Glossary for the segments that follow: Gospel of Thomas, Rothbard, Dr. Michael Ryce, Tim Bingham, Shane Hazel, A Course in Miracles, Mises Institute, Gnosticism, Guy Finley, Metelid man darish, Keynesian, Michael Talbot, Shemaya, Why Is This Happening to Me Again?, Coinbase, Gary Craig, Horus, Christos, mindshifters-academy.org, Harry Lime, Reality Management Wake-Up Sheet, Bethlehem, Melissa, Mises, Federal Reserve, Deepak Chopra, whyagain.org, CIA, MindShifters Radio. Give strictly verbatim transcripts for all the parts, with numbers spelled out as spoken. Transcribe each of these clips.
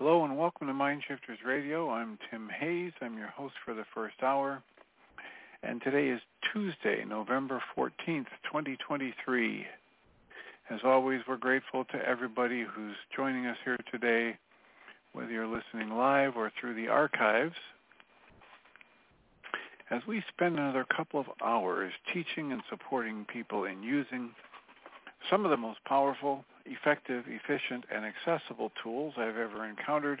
Hello and welcome to MindShifters Radio. I'm Tim Hayes. I'm your host for the first hour. And today is Tuesday, November fourteenth, twenty twenty-three. As always, we're grateful to everybody who's joining us here today, whether you're listening live or through the archives. As we spend another couple of hours teaching and supporting people in using some of the most powerful, effective, efficient, and accessible tools I've ever encountered.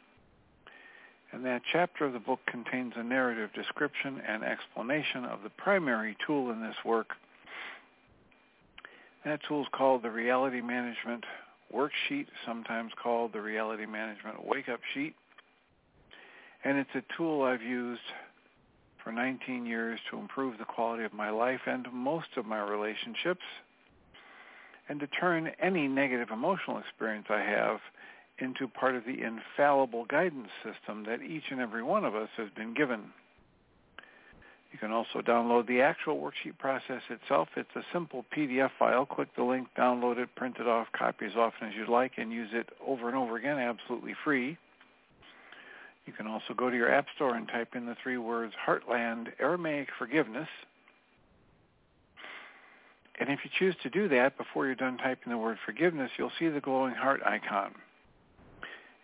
And that chapter of the book contains a narrative description and explanation of the primary tool in this work. That tool is called the Reality Management Worksheet, sometimes called the Reality Management Wake-Up Sheet. And it's a tool I've used for nineteen years to improve the quality of my life and most of my relationships, and to turn any negative emotional experience I have into part of the infallible guidance system that each and every one of us has been given. You can also download the actual worksheet process itself. It's a simple P D F file. Click the link, download it, print it off, copy as often as you'd like, and use it over and over again, absolutely free. You can also go to your app store and type in the three words, Heartland Aramaic Forgiveness. And if you choose to do that, before you're done typing the word forgiveness, you'll see the glowing heart icon.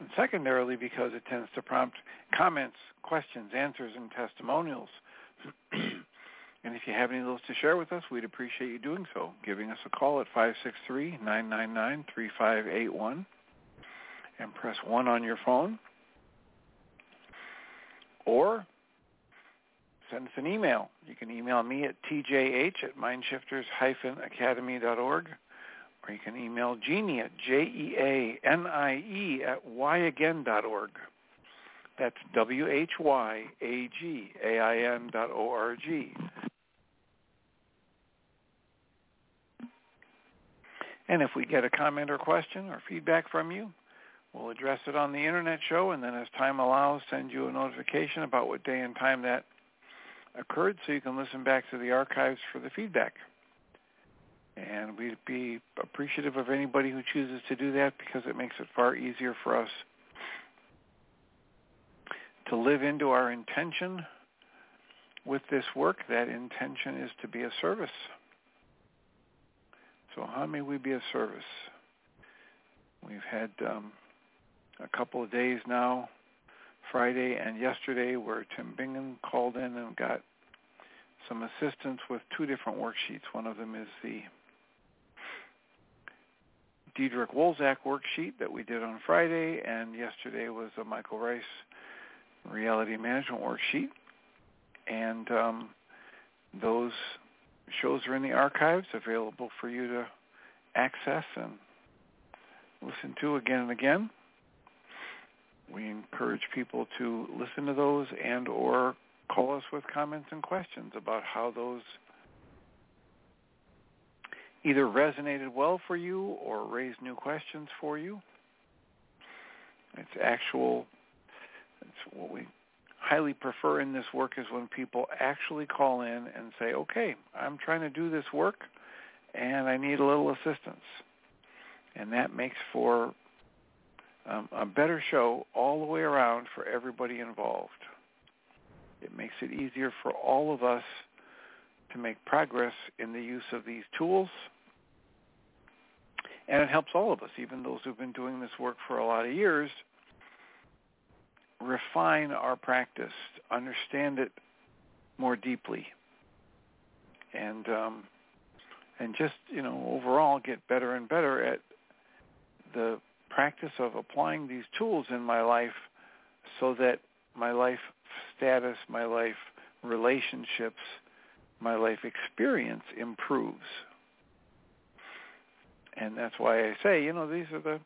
and secondarily because it tends to prompt comments, questions, answers, and testimonials. And if you have any of those to share with us, we'd appreciate you doing so, giving us a call at five six three, nine nine nine, three five eight one and press one on your phone, or send us an email. You can email me at t j h at mindshifters dash academy dot org, or you can email Jeannie at j e a n i e at why again dot org. That's w h y a g a i n dot o r g. And if we get a comment or question or feedback from you, we'll address it on the Internet show, and then as time allows, send you a notification about what day and time that occurred so you can listen back to the archives for the feedback. And we'd be appreciative of anybody who chooses to do that, because it makes it far easier for us to live into our intention with this work. That intention is to be a service. So how may we be of service? We've had um, a couple of days now, Friday and yesterday, where Tim Bingham called in and got some assistance with two different worksheets. One of them is the Diedrich Wolzak worksheet that we did on Friday, and yesterday was a Michael Ryce Reality Management Worksheet. And um, those shows are in the archives, available for you to access and listen to again and again. We encourage people to listen to those and or call us with comments and questions about how those either resonated well for you or raised new questions for you. It's actual, it's what we highly prefer in this work is when people actually call in and say, okay, I'm trying to do this work and I need a little assistance. And that makes for um, a better show all the way around for everybody involved. It makes it easier for all of us to make progress in the use of these tools. And it helps all of us, even those who've been doing this work for a lot of years, refine our practice, understand it more deeply, and um, and just, you know, overall get better and better at the practice of applying these tools in my life so that my life status, my life relationships, my life experience improves. And that's why I say, you know, these are the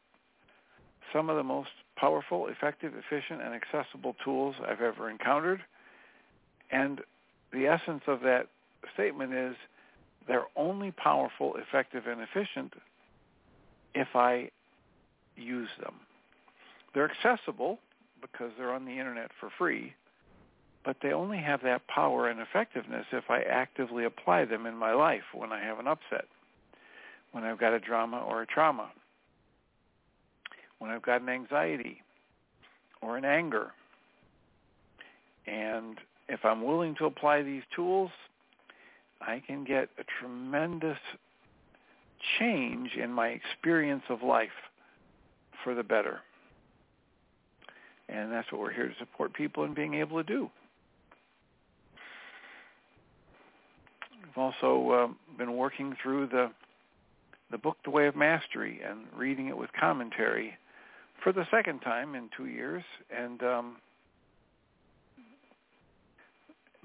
some of the most powerful, effective, efficient, and accessible tools I've ever encountered. And the essence of that statement is they're only powerful, effective, and efficient if I use them. They're accessible because they're on the internet for free, but they only have that power and effectiveness if I actively apply them in my life when I have an upset, when I've got a drama or a trauma, when I've got an anxiety or an anger. And if I'm willing to apply these tools, I can get a tremendous change in my experience of life for the better. And that's what we're here to support people in being able to do. We've also uh, been working through the the book, The Way of Mastery, and reading it with commentary for the second time in two years, and um,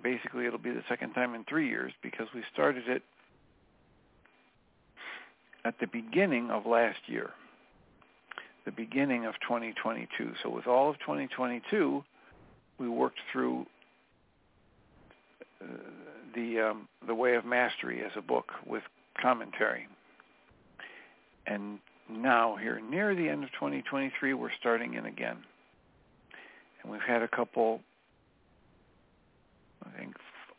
basically it'll be the second time in three years because we started it at the beginning of last year, the beginning of twenty twenty-two. So with all of twenty twenty-two, we worked through uh, the um, the Way of Mastery as a book with commentary. And now here near the end of twenty twenty-three, we're starting in again. And we've had a couple, I think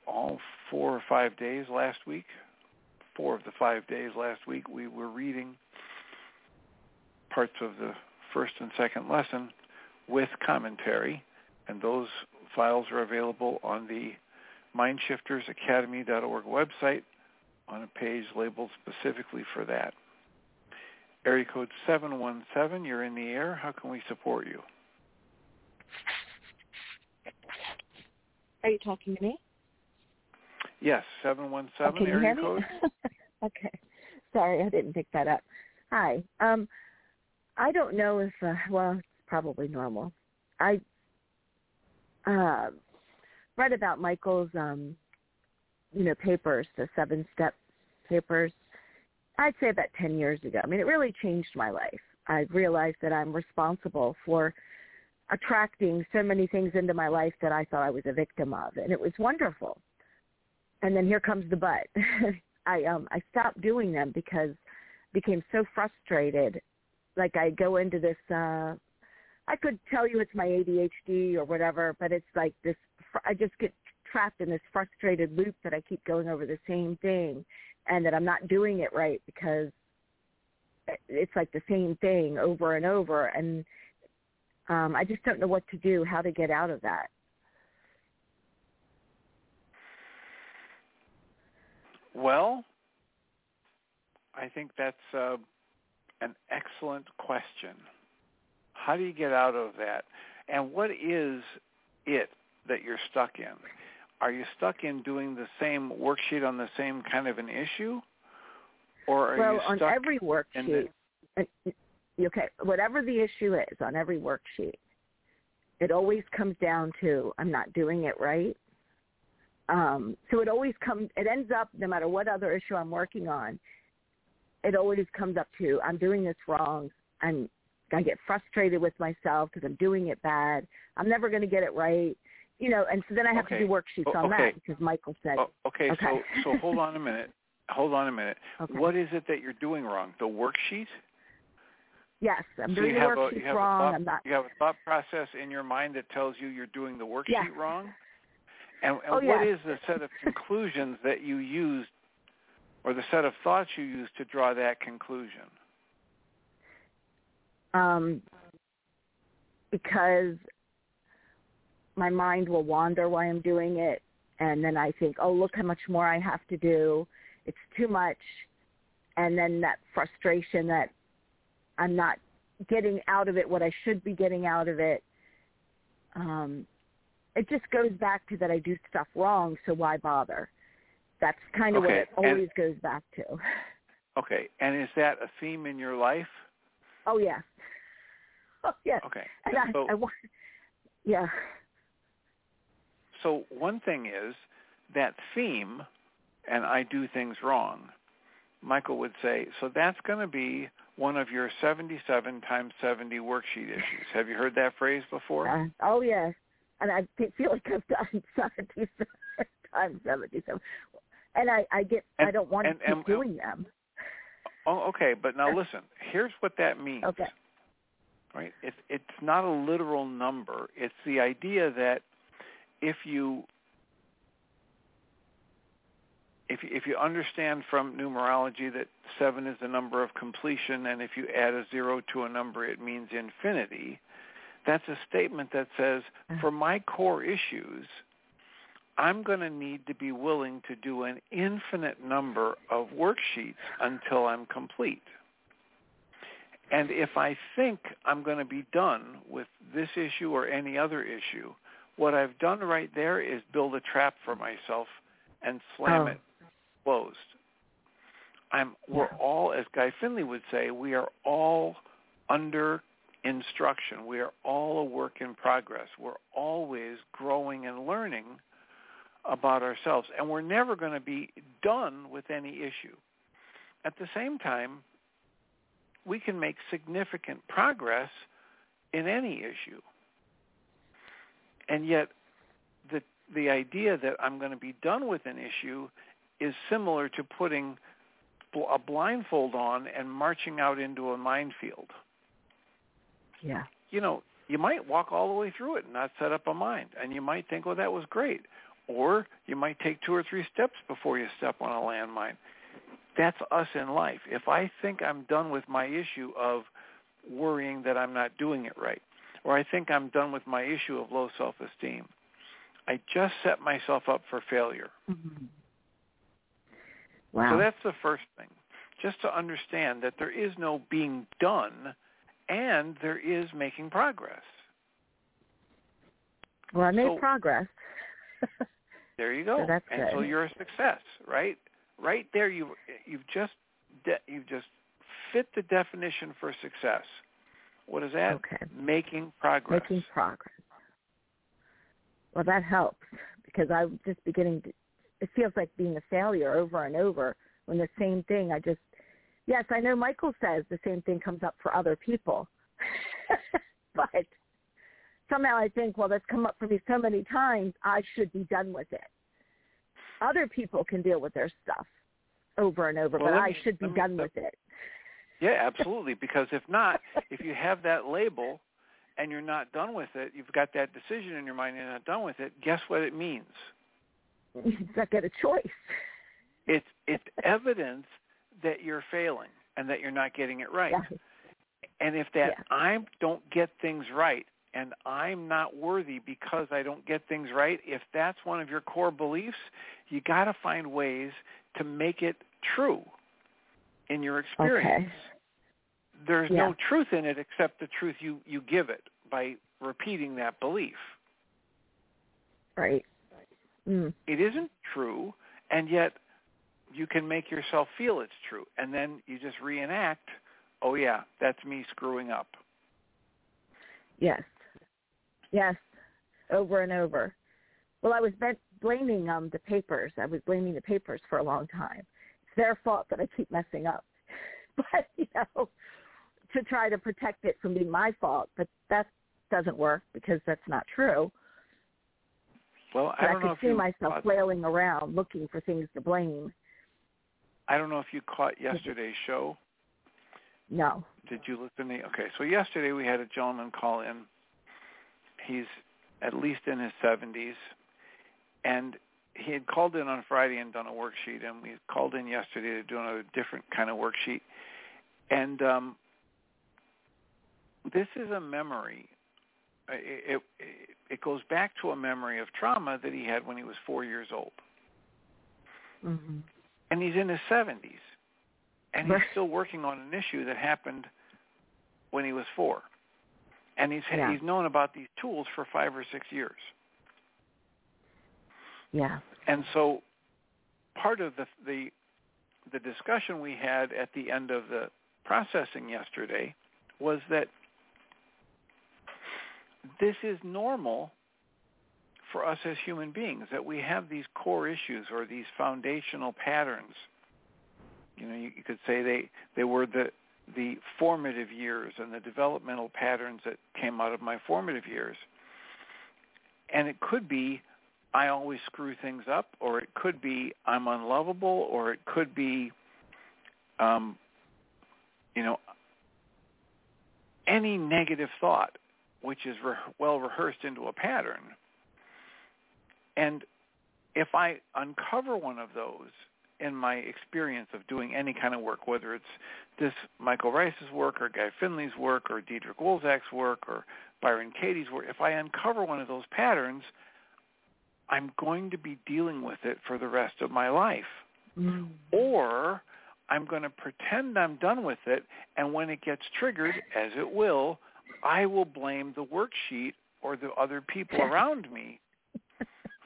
all four or five days last week, four of the five days last week, we were reading parts of the first and second lesson with commentary. And those files are available on the mind shifters academy dot org website on a page labeled specifically for that. Area code seven one seven, you're in the air. How can we support you? Are you talking to me? Yes, seven one seven, okay, area code. Okay. Sorry, I didn't pick that up. Hi. Um, I don't know if, uh, well, it's probably normal. I uh, read about Michael's, um, you know, papers, the seven-step papers, I'd say about ten years ago. I mean, it really changed my life. I realized that I'm responsible for attracting so many things into my life that I thought I was a victim of, and it was wonderful. And then here comes the but. I um I stopped doing them because I became so frustrated. Like I go into this, uh, I could tell you it's my A D H D or whatever, but it's like this, I just get trapped in this frustrated loop that I keep going over the same thing. And that I'm not doing it right because it's like the same thing over and over. And um, I just don't know what to do, how to get out of that. Well, I think that's uh, an excellent question. How do you get out of that? And what is it that you're stuck in? are you stuck in doing the same worksheet on the same kind of an issue? Or are well, you stuck on every worksheet, the- okay, whatever the issue is, on every worksheet, it always comes down to, I'm not doing it right. Um, so it always comes, it ends up, no matter what other issue I'm working on, it always comes up to, I'm doing this wrong. I'm, I get frustrated with myself because I'm doing it bad. I'm never going to get it right. You know, and so then I have okay. to do worksheets on okay. that because Michael said. Oh, okay, okay, so so hold on a minute. Hold on a minute. Okay. What is it that you're doing wrong? The worksheet? Yes, I'm so doing the worksheet wrong. Thought, I'm not. You have a thought process in your mind that tells you you're doing the worksheet yes. wrong? And, and oh, what yes. is the set of conclusions that you used, or the set of thoughts you used to draw that conclusion? Um, because my mind will wander while I'm doing it, and then I think, oh, look how much more I have to do. It's too much. And then that frustration that I'm not getting out of it what I should be getting out of it. Um, it just goes back to that I do stuff wrong, so why bother? That's kind of okay. what it always and, goes back to. Okay. And is that a theme in your life? Oh, yeah. Oh, yeah. Okay. And and so, I, I want, yeah. So one thing is that theme, and I do things wrong, Michael would say, so that's going to be one of your seventy-seven times seventy worksheet issues. Have you heard that phrase before? Uh, oh, yes. And I feel like I've done seventy-seven times seventy-seven. And I, I get, and, I don't want and, to keep and, doing them. Oh, okay. But now listen, here's what that means. Okay. Right? It, it's not a literal number. It's the idea that if you if if you understand from numerology that seven is the number of completion, and if you add a zero to a number, it means infinity. That's a statement that says, for my core issues, I'm going to need to be willing to do an infinite number of worksheets until I'm complete. And if I think I'm going to be done with this issue or any other issue, what I've done right there is build a trap for myself and slam oh. it closed. I'm, we're all, as Guy Finley would say, we are all under instruction. We are all a work in progress. We're always growing and learning about ourselves, and we're never going to be done with any issue. At the same time, we can make significant progress in any issue. And yet the the idea that I'm going to be done with an issue is similar to putting a blindfold on and marching out into a minefield. Yeah. You know, you might walk all the way through it and not set up a mind, and you might think, well, that was great. Or you might take two or three steps before you step on a landmine. That's us in life. If I think I'm done with my issue of worrying that I'm not doing it right, or I think I'm done with my issue of low self-esteem, I just set myself up for failure. Mm-hmm. Wow. So that's the first thing, just to understand that there is no being done and there is making progress. Well, I made so, progress. There you go. So that's and good. So you're a success, right? Right there, you, you've just de- you've just fit the definition for success. What is that? Okay. Making progress. Making progress. Well, that helps, because I'm just beginning to, it feels like being a failure over and over when the same thing, I just, yes, I know Michael says the same thing comes up for other people, but somehow I think, well, that's come up for me so many times, I should be done with it. Other people can deal with their stuff over and over, well, but me, I should be me, done with it. Yeah, absolutely, because if not, if you have that label and you're not done with it, you've got that decision in your mind, you're not done with it, guess what it means? You don't get a choice. It's, it's evidence that you're failing and that you're not getting it right. Yeah. And if that yeah. I don't get things right, and I'm not worthy because I don't get things right, if that's one of your core beliefs, you got to find ways to make it true in your experience. Okay. There's yeah. no truth in it except the truth you, you give it by repeating that belief. Right. Mm. It isn't true, and yet you can make yourself feel it's true. And then you just reenact, oh, yeah, that's me screwing up. Yes. Yes. Over and over. Well, I was blaming um, the papers. I was blaming the papers for a long time. It's their fault that I keep messing up. But, you know, to try to protect it from being my fault. But that doesn't work because that's not true. Well, I, don't I could know if see you myself caught... flailing around looking for things to blame. I don't know if you caught yesterday's show. No. Did you listen to? Okay, so yesterday we had a gentleman call in. He's at least in his seventies. And he had called in on Friday and done a worksheet. And we called in yesterday to do another different kind of worksheet. And um, this is a memory. It, it, it goes back to a memory of trauma that he had when he was four years old. Mm-hmm. And he's in his seventies. And he's still working on an issue that happened when he was four. And he's yeah. he's known about these tools for five or six years. Yeah. And so part of the the, the discussion we had at the end of the processing yesterday was that this is normal for us as human beings, that we have these core issues or these foundational patterns. You know, you, you could say they, they were the the formative years and the developmental patterns that came out of my formative years. And it could be I always screw things up, or it could be I'm unlovable, or it could be, um, you know, any negative thought, which is re- well rehearsed into a pattern. And if I uncover one of those in my experience of doing any kind of work, whether it's this Michael Rice's work or Guy Finley's work or Diedrich Wolzak's work or Byron Katie's work, if I uncover one of those patterns, I'm going to be dealing with it for the rest of my life. Mm. Or I'm going to pretend I'm done with it, and when it gets triggered, as it will, I will blame the worksheet or the other people around me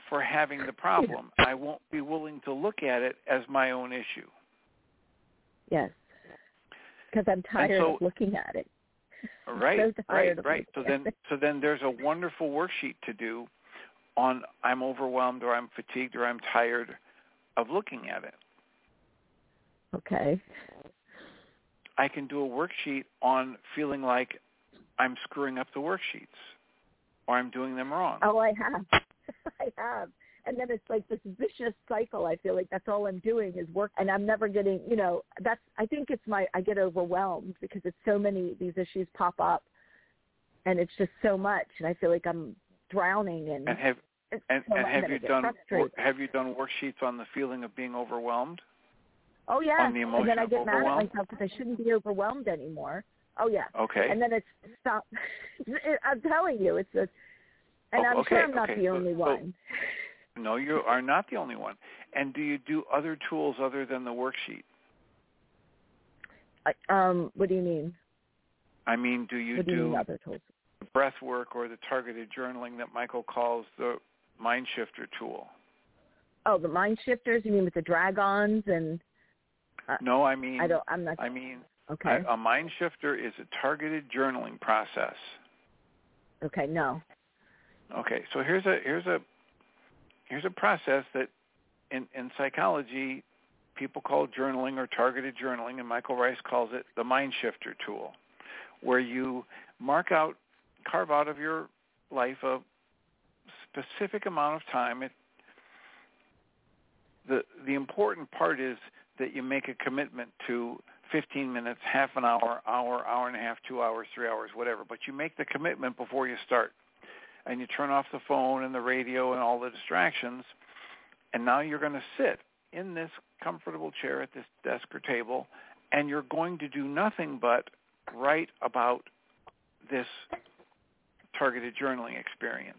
for having the problem. I won't be willing to look at it as my own issue. Yes, because I'm tired so, of looking at it. Right, so right, right. So then, so then there's a wonderful worksheet to do on I'm overwhelmed or I'm fatigued or I'm tired of looking at it. Okay. I can do a worksheet on feeling like I'm screwing up the worksheets or I'm doing them wrong. Oh, I have. I have. And then it's like this vicious cycle. I feel like that's all I'm doing is work. And I'm never getting, you know, that's, I think it's my, I get overwhelmed because it's so many, these issues pop up and it's just so much. And I feel like I'm drowning. And, and have, and, so and have you done, frustrated. have you done worksheets on the feeling of being overwhelmed? Oh yeah. The and then I get mad at myself because I shouldn't be overwhelmed anymore. Oh yeah. Okay. And then it's, stop. I'm telling you, it's a, And I'm okay, sure I'm not okay. the only so, one. So, no, you are not the only one. And do you do other tools other than the worksheet? I, um, what do you mean? I mean, do you, do, you do mean other tools? Breath work or the targeted journaling that Michael calls the mind shifter tool? Oh, the mind shifters? You mean with the drag-ons and? Uh, no, I mean. I don't. I'm not. I mean. Okay. A, a mind shifter is a targeted journaling process. Okay. No. Okay, so here's a here's a here's a process that in, in psychology people call journaling or targeted journaling, and Michael Rice calls it the mind shifter tool, where you mark out, carve out of your life a specific amount of time. It, the the important part is that you make a commitment to fifteen minutes, half an hour, hour, hour and a half, two hours, three hours, whatever. But you make the commitment before you start. And you turn off the phone and the radio and all the distractions, and now you're going to sit in this comfortable chair at this desk or table, and you're going to do nothing but write about this targeted journaling experience.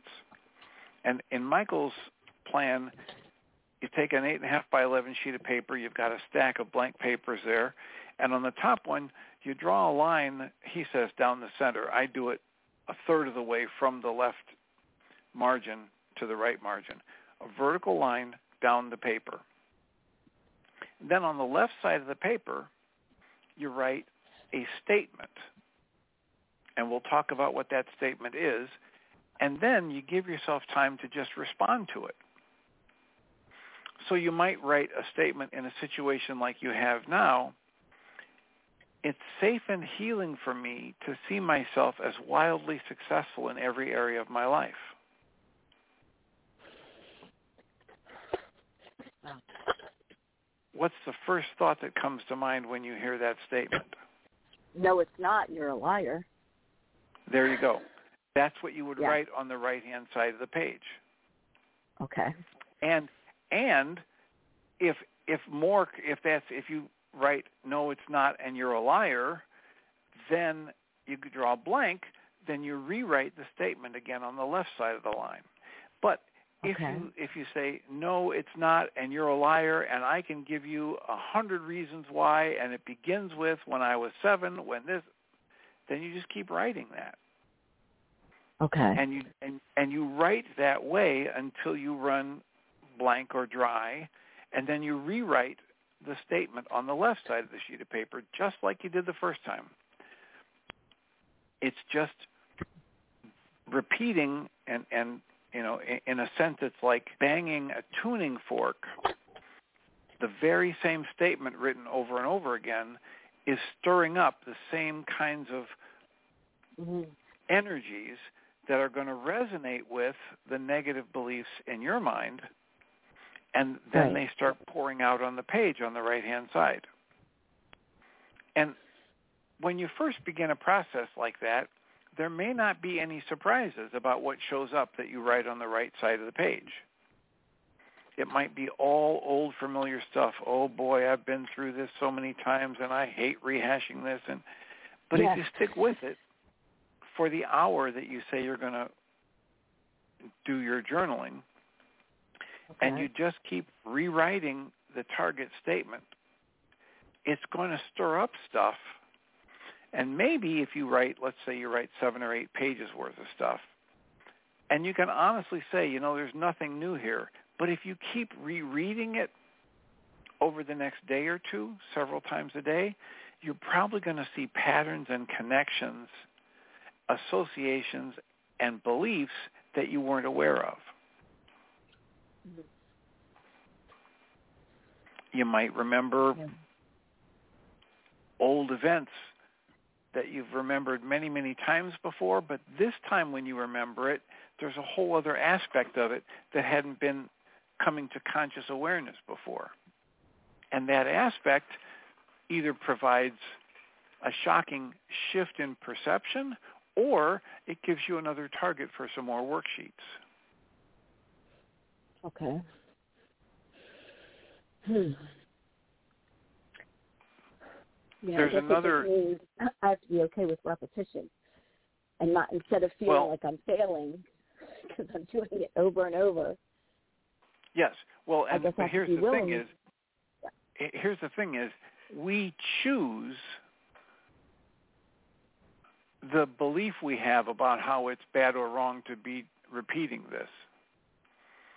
And in Michael's plan, you take an eight and a half by eleven sheet of paper, you've got a stack of blank papers there, and on the top one, you draw a line, he says, down the center. I do it a third of the way from the left margin to the right margin. a vertical line down the paper. Then on the left side of the paper, you write a statement. And we'll talk about what that statement is. And then you give yourself time to just respond to it. So you might write a statement in a situation like you have now. It's safe and healing for me to see myself as wildly successful in every area of my life. What's the first thought that comes to mind when you hear that statement? No, it's not. You're a liar. There you go. That's what you would yeah. write on the right-hand side of the page. Okay. And and if if more if that's if you write no, it's not, and you're a liar, then you could draw a blank. Then you rewrite the statement again on the left side of the line. But if okay. you if you say no, it's not, and you're a liar, and I can give you a hundred reasons why, and it begins with when I was seven, when this, then you just keep writing that. Okay. And you and, and you write that way until you run blank or dry, and then you rewrite the statement on the left side of the sheet of paper just like you did the first time. It's just repeating and, and you know, in, in a sense it's like banging a tuning fork. The very same statement written over and over again is stirring up the same kinds of mm-hmm. energies that are going to resonate with the negative beliefs in your mind, and then right. they start pouring out on the page on the right-hand side. And when you first begin a process like that, there may not be any surprises about what shows up that you write on the right side of the page. It might be all old familiar stuff. Oh, boy, I've been through this so many times, and I hate rehashing this. And But yes. if you stick with it, for the hour that you say you're going to do your journaling, okay. and you just keep rewriting the target statement, it's going to stir up stuff. And maybe if you write, let's say you write seven or eight pages worth of stuff, and you can honestly say, you know, there's nothing new here. But if you keep rereading it over the next day or two, several times a day, you're probably going to see patterns and connections, associations and beliefs that you weren't aware of. You might remember yeah. old events that you've remembered many, many times before, but this time when you remember it, there's a whole other aspect of it that hadn't been coming to conscious awareness before. And that aspect either provides a shocking shift in perception, or it gives you another target for some more worksheets. Okay. Hmm. Yeah, There's I another. I have to be okay with repetition, and not instead of feeling well, like I'm failing because I'm doing it over and over. Yes. Well, and here's the willing. thing is, yeah. here's the thing is, we choose the belief we have about how it's bad or wrong to be repeating this.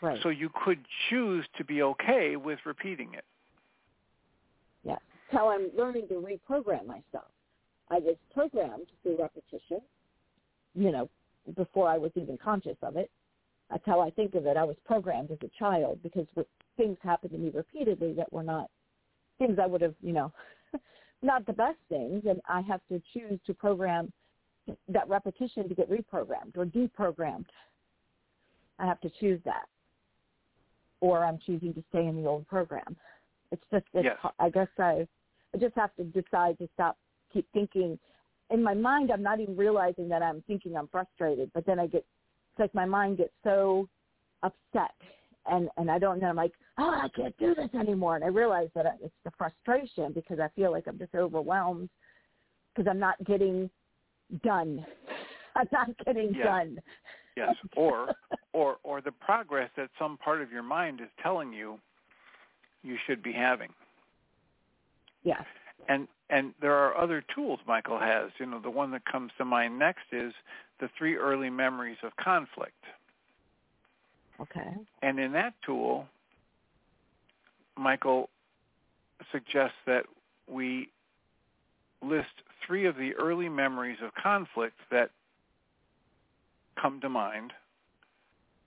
Right. So you could choose to be okay with repeating it. Yeah. So I'm learning to reprogram myself. I was programmed through repetition, you know, before I was even conscious of it. That's how I think of it. I was programmed as a child because things happened to me repeatedly that were not things I would have, you know, not the best things. And I have to choose to program that repetition to get reprogrammed or deprogrammed. I have to choose that, or I'm choosing to stay in the old program. It's just, it's, yes. I guess I, I just have to decide to stop, keep thinking. In my mind, I'm not even realizing that I'm thinking I'm frustrated, but then I get, it's like my mind gets so upset, and, and I don't know, I'm like, oh, I can't do this anymore. And I realize that it's the frustration because I feel like I'm just overwhelmed because I'm not getting done. I'm not getting yes. done. Yes, or, or or the progress that some part of your mind is telling you you should be having. Yes. And and there are other tools Michael has. You know, the one that comes to mind next is the three early memories of conflict. Okay. And in that tool, Michael suggests that we list three of the early memories of conflict that come to mind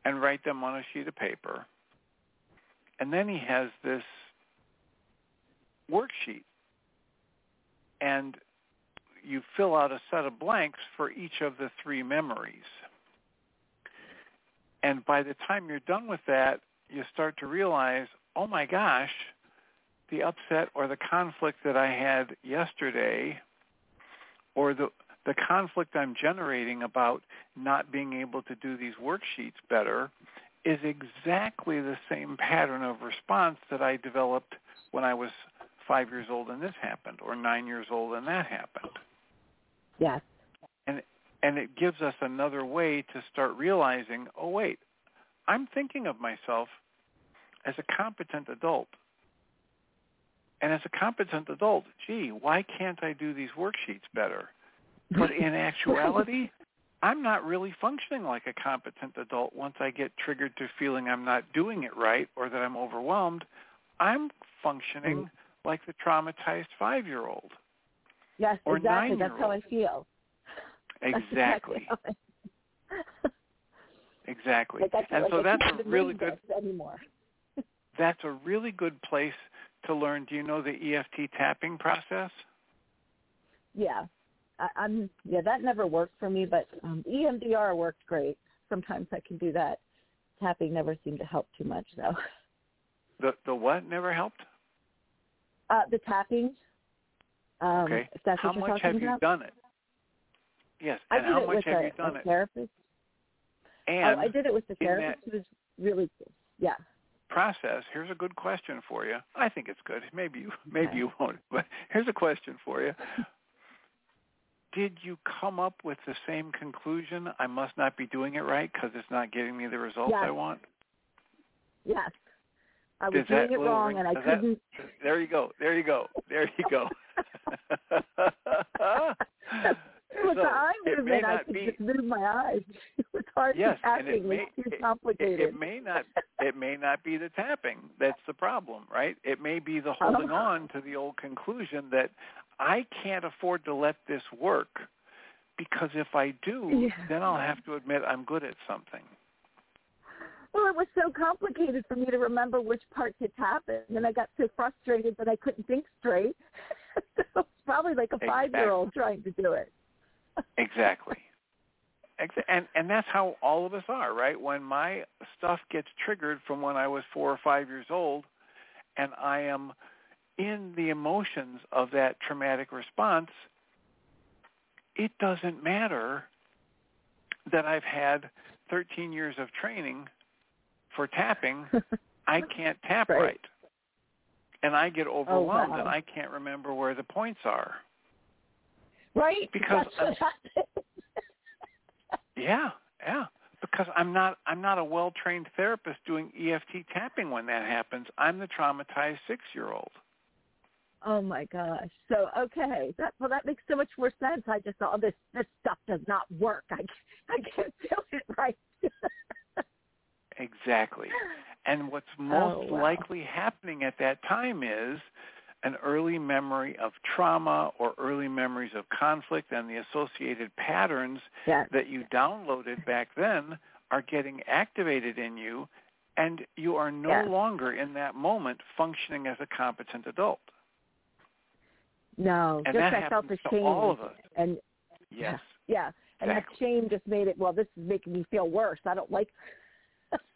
and write them on a sheet of paper. And then he has this worksheet, and you fill out a set of blanks for each of the three memories. And by the time you're done with that, you start to realize, oh my gosh, the upset or the conflict that I had yesterday, or the the conflict I'm generating about not being able to do these worksheets better, is exactly the same pattern of response that I developed when I was five years old and this happened, or nine years old and that happened. Yes. And and it gives us another way to start realizing, oh, wait, I'm thinking of myself as a competent adult. And as a competent adult, gee, why can't I do these worksheets better? But in actuality, I'm not really functioning like a competent adult once I get triggered to feeling I'm not doing it right or that I'm overwhelmed. I'm functioning like the traumatized five-year-old. Yes, or exactly. Nine-year-old. That's how I feel. Exactly. That's exactly. Like and like so that's a really good anymore. That's a really good place to learn. Do you know the E F T tapping process? Yeah. I, I'm yeah, that never worked for me, but um, E M D R worked great. Sometimes I can do that. Tapping never seemed to help too much, though. The the what never helped? Uh, the tapping. Um, okay. If that's how what much have about. you done it? Yes. And I did how it much with have a, you done a it? Therapist. And oh, I did it with the therapist. It was really good. Yeah. Process. Here's a good question for you. I think it's good. Maybe you, maybe okay. you won't. But here's a question for you. Did you come up with the same conclusion? I must not be doing it right because it's not getting me the results yes. I want. Yes. I was Does doing it wrong, ring, and I couldn't. That, there you go. There you go. There you go. With so the eye movement, I could be, just move my eyes. It was hard yes, to tapping. It, may, it's too complicated. It, it, it may not. It may not be the tapping. That's the problem, right? It may be the holding on to the old conclusion that I can't afford to let this work because if I do, yeah. then I'll have to admit I'm good at something. Well, it was so complicated for me to remember which part to tap in, and I got so frustrated that I couldn't think straight. So it's probably like a five-year-old exactly. trying to do it. Exactly. And and that's how all of us are, right? When my stuff gets triggered from when I was four or five years old and I am in the emotions of that traumatic response, it doesn't matter that I've had thirteen years of training for tapping. I can't tap right. right. And I get overwhelmed oh, wow. and I can't remember where the points are. Right, because yeah, yeah, because I'm not I'm not a well-trained therapist doing E F T tapping when that happens. I'm the traumatized six-year-old. Oh my gosh! So okay, that well that makes so much more sense. I just thought oh, this this stuff does not work. I I can't do it right. Exactly, and what's most oh, wow. likely happening at that time is an early memory of trauma or early memories of conflict and the associated patterns yes. that you downloaded back then are getting activated in you, and you are no yes. longer in that moment functioning as a competent adult. No, and just that I felt the shame. All of us. And, yes. Yeah, and exactly. that shame just made it, well, this is making me feel worse. I don't like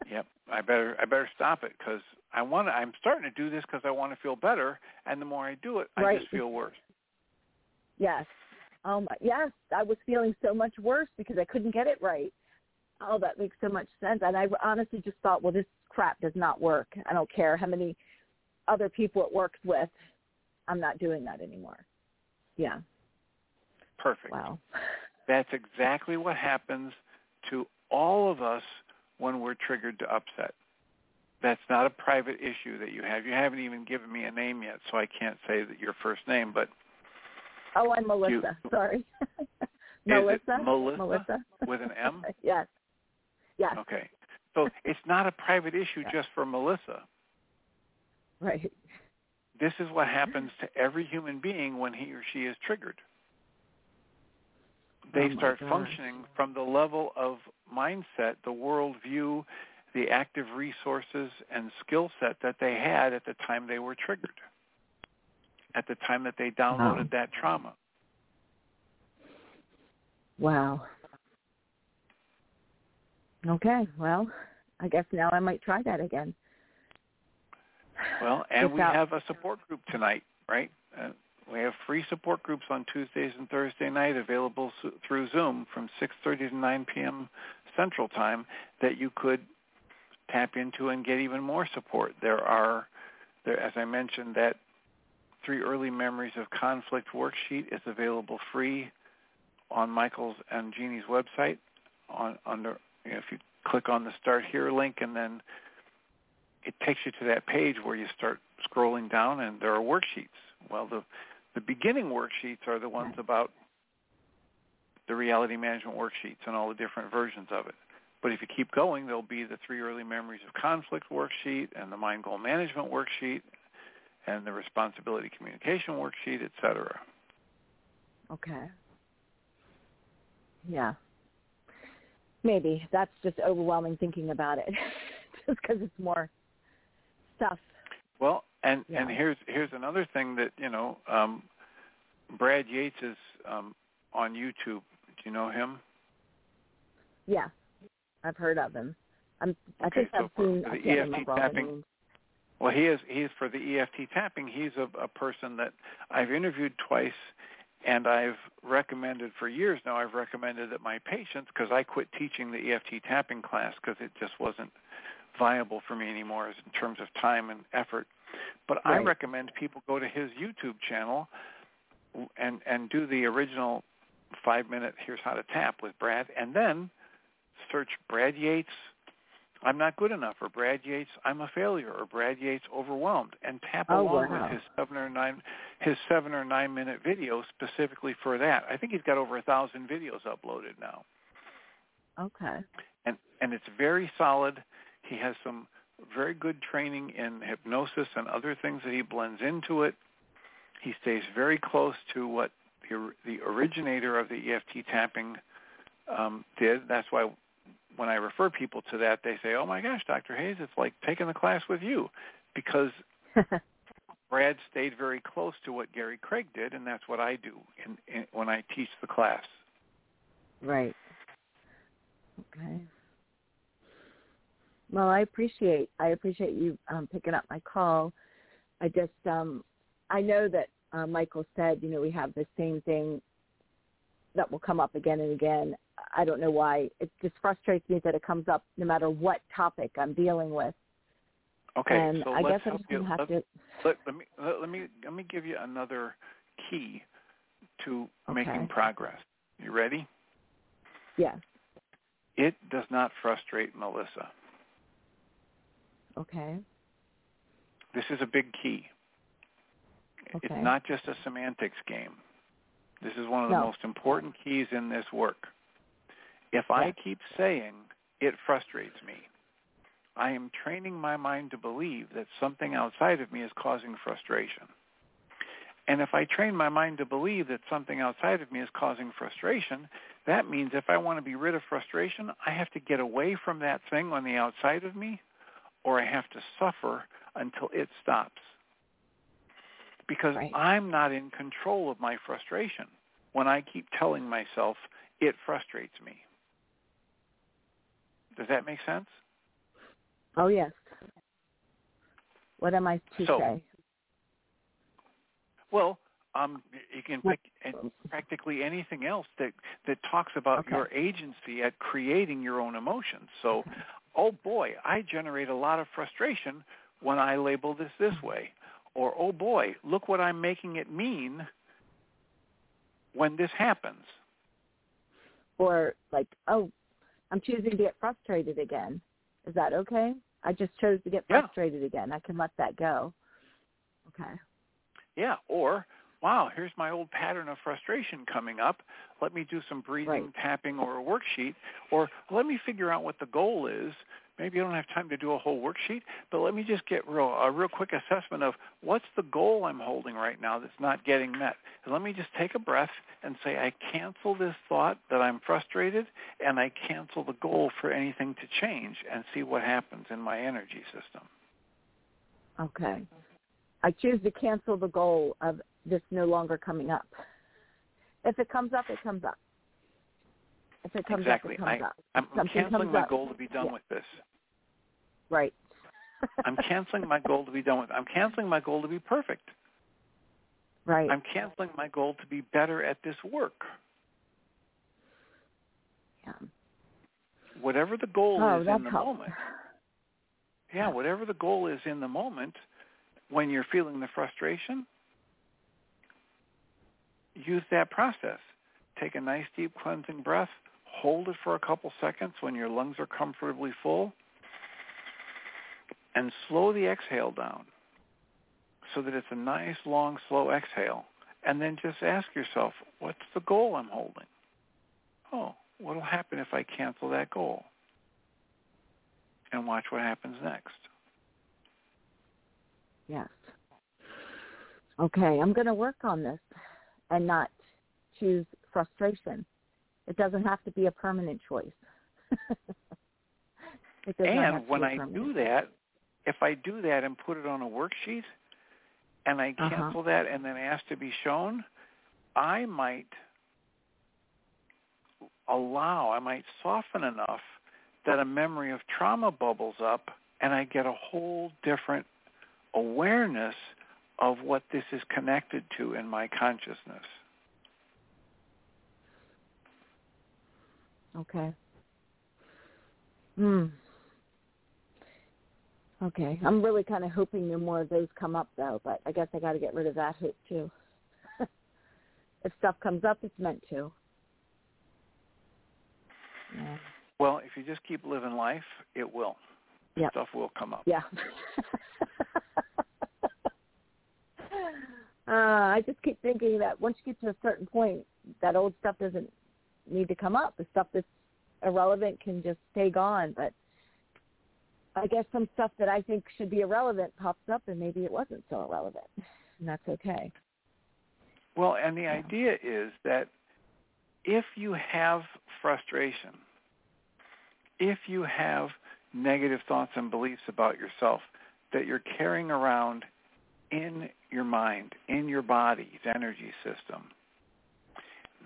Yep, I better I better stop it because I want. I'm starting to do this because I want to feel better, and the more I do it, I right. just feel worse. Yes, um, yes, I was feeling so much worse because I couldn't get it right. Oh, that makes so much sense. And I honestly just thought, well, this crap does not work. I don't care how many other people it works with. I'm not doing that anymore. Yeah. Perfect. Wow. That's exactly what happens to all of us when we're triggered to upset. That's not a private issue that you have. You haven't even given me a name yet, so I can't say that your first name, but... Oh, I'm Melissa. You, Sorry. Melissa? Melissa? Melissa? With an M? Yes. Yes. Okay. So it's not a private issue yeah. just for Melissa. Right. This is what happens to every human being when he or she is triggered. They oh start gosh. functioning from the level of mindset, the worldview, the active resources and skill set that they had at the time they were triggered, at the time that they downloaded wow. that trauma. Wow. Okay, well, I guess now I might try that again. Well, and Without- we have a support group tonight, right? Uh, we have free support groups on Tuesdays and Thursday night available so- through Zoom from six thirty to nine p.m. Central Time that you could tap into and get even more support. There are, there, as I mentioned, that Three Early Memories of Conflict worksheet is available free on Michael's and Jeannie's website. On under you know, if you click on the Start Here link, and then it takes you to that page where you start scrolling down, and there are worksheets. Well, the the beginning worksheets are the ones about the Reality Management worksheets and all the different versions of it. But if you keep going, there'll be the Three Early Memories of Conflict worksheet and the Mind Goal Management worksheet and the Responsibility Communication worksheet, et cetera. Okay. Yeah. Maybe. That's just overwhelming thinking about it just because it's more stuff. Well, and, yeah. and here's here's another thing that, you know, um, Brad Yates is um, on YouTube. Do you know him? Yeah. I've heard of him. I'm, I okay, think so I've seen I can't E F T tapping. I mean. Well, he is he is for the E F T tapping. He's a, a person that I've interviewed twice, and I've recommended for years now. I've recommended that my patients, because I quit teaching the E F T tapping class because it just wasn't viable for me anymore in terms of time and effort. But right. I recommend people go to his YouTube channel and and do the original five minute Here's How to Tap with Brad, and then search Brad Yates, I'm Not Good Enough, or Brad Yates, I'm a Failure, or Brad Yates, Overwhelmed, and tap oh, along wow. with his seven or nine his seven or nine minute video specifically for that. I think he's got over a thousand videos uploaded now. Okay. And and it's very solid. He has some very good training in hypnosis and other things that he blends into it. He stays very close to what the, the originator of the E F T tapping um, did. That's why when I refer people to that, they say, oh, my gosh, Doctor Hayes, it's like taking the class with you, because Brad stayed very close to what Gary Craig did, and that's what I do in, in, when I teach the class. Right. Okay. Well, I appreciate I appreciate you um, picking up my call. I just um, I know that uh, Michael said, you know, we have the same thing that will come up again and again. I don't know why. It just frustrates me that it comes up no matter what topic I'm dealing with. Okay, and so I let's guess I'm just gonna have let, to. Let, let me let, let me let me give you another key to okay. making progress. You ready? Yes. It does not frustrate Melissa. Okay. This is a big key. Okay. It's not just a semantics game. This is one of the no. most important keys in this work. If yeah. I keep saying, it frustrates me, I am training my mind to believe that something outside of me is causing frustration. And if I train my mind to believe that something outside of me is causing frustration, that means if I want to be rid of frustration, I have to get away from that thing on the outside of me, or I have to suffer until it stops. Because right. I'm not in control of my frustration when I keep telling myself, it frustrates me. Does that make sense? Oh, yes. What am I to so, say? Well, um, you can pick practically anything else that, that talks about okay. your agency at creating your own emotions. So, okay. oh, boy, I generate a lot of frustration when I label this this way. Or, oh, boy, look what I'm making it mean when this happens. Or, like, oh, I'm choosing to get frustrated again. Is that okay? I just chose to get frustrated yeah. again. I can let that go. Okay. Yeah, or, wow, here's my old pattern of frustration coming up. Let me do some breathing, right. tapping, or a worksheet. Or let me figure out what the goal is Maybe you don't have time to do a whole worksheet, but let me just get real, a real quick assessment of what's the goal I'm holding right now that's not getting met. And let me just take a breath and say, I cancel this thought that I'm frustrated, and I cancel the goal for anything to change, and see what happens in my energy system. Okay. I choose to cancel the goal of this no longer coming up. If it comes up, it comes up. If it comes exactly. up, it comes I, up. I'm Something canceling my up. goal to be done yeah. with this. Right. I'm canceling my goal to be done with I'm canceling my goal to be perfect. Right. I'm canceling my goal to be better at this work. Yeah. Whatever the goal oh, is in the helped. moment. Yeah, whatever the goal is in the moment, when you're feeling the frustration, use that process. Take a nice deep cleansing breath, hold it for a couple seconds when your lungs are comfortably full, and slow the exhale down so that it's a nice, long, slow exhale. And then just ask yourself, what's the goal I'm holding? Oh, what'll happen if I cancel that goal? And watch what happens next. Yes. Okay, I'm going to work on this and not choose frustration. It doesn't have to be a permanent choice. And when I do that, if I do that and put it on a worksheet and I cancel uh-huh. that and then ask to be shown, I might allow, I might soften enough that a memory of trauma bubbles up and I get a whole different awareness of what this is connected to in my consciousness. Okay. Hmm. Okay. I'm really kind of hoping there more of those come up, though, but I guess I got to get rid of that hope, too. If stuff comes up, it's meant to. Yeah. Well, if you just keep living life, it will. Yep. Stuff will come up. Yeah. uh, I just keep thinking that once you get to a certain point, that old stuff doesn't need to come up. The stuff that's irrelevant can just stay gone. But I guess some stuff that I think should be irrelevant pops up, and maybe it wasn't so irrelevant. And that's okay. Well, and the yeah. idea is that if you have frustration, if you have negative thoughts and beliefs about yourself that you're carrying around in your mind, in your body's energy system,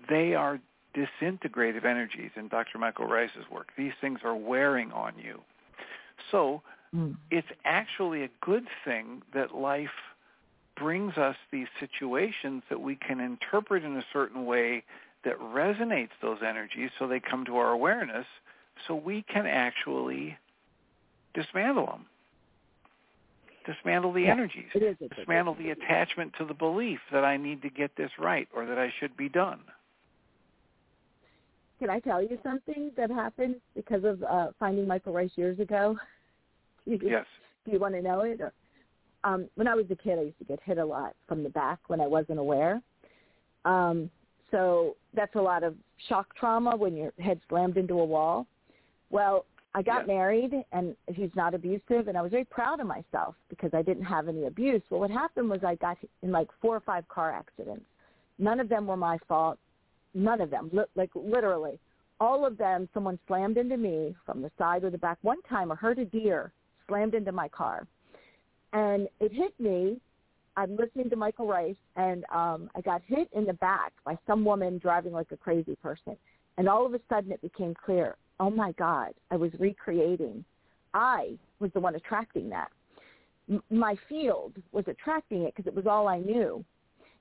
they are disintegrative energies in Doctor Michael Rice's work. These things are wearing on you. So mm. it's actually a good thing that life brings us these situations that we can interpret in a certain way that resonates those energies so they come to our awareness so we can actually dismantle them. Dismantle the yeah, energies. It is, it is, dismantle it is, it is. the attachment to the belief that I need to get this right or that I should be done. Can I tell you something that happened because of uh, finding Michael Ryce years ago? You just, yes. Do you want to know it? Or, um, when I was a kid, I used to get hit a lot from the back when I wasn't aware. Um, so that's a lot of shock trauma when your head slammed into a wall. Well, I got yes. married, and he's not abusive, and I was very proud of myself because I didn't have any abuse. Well, what happened was I got in like four or five car accidents. None of them were my fault. None of them, li- like literally, all of them, someone slammed into me from the side or the back. One time I heard a deer slammed into my car, and it hit me. I'm listening to Michael Ryce, and um, I got hit in the back by some woman driving like a crazy person, and all of a sudden it became clear, oh, my God, I was recreating. I was the one attracting that. M- my field was attracting it because it was all I knew.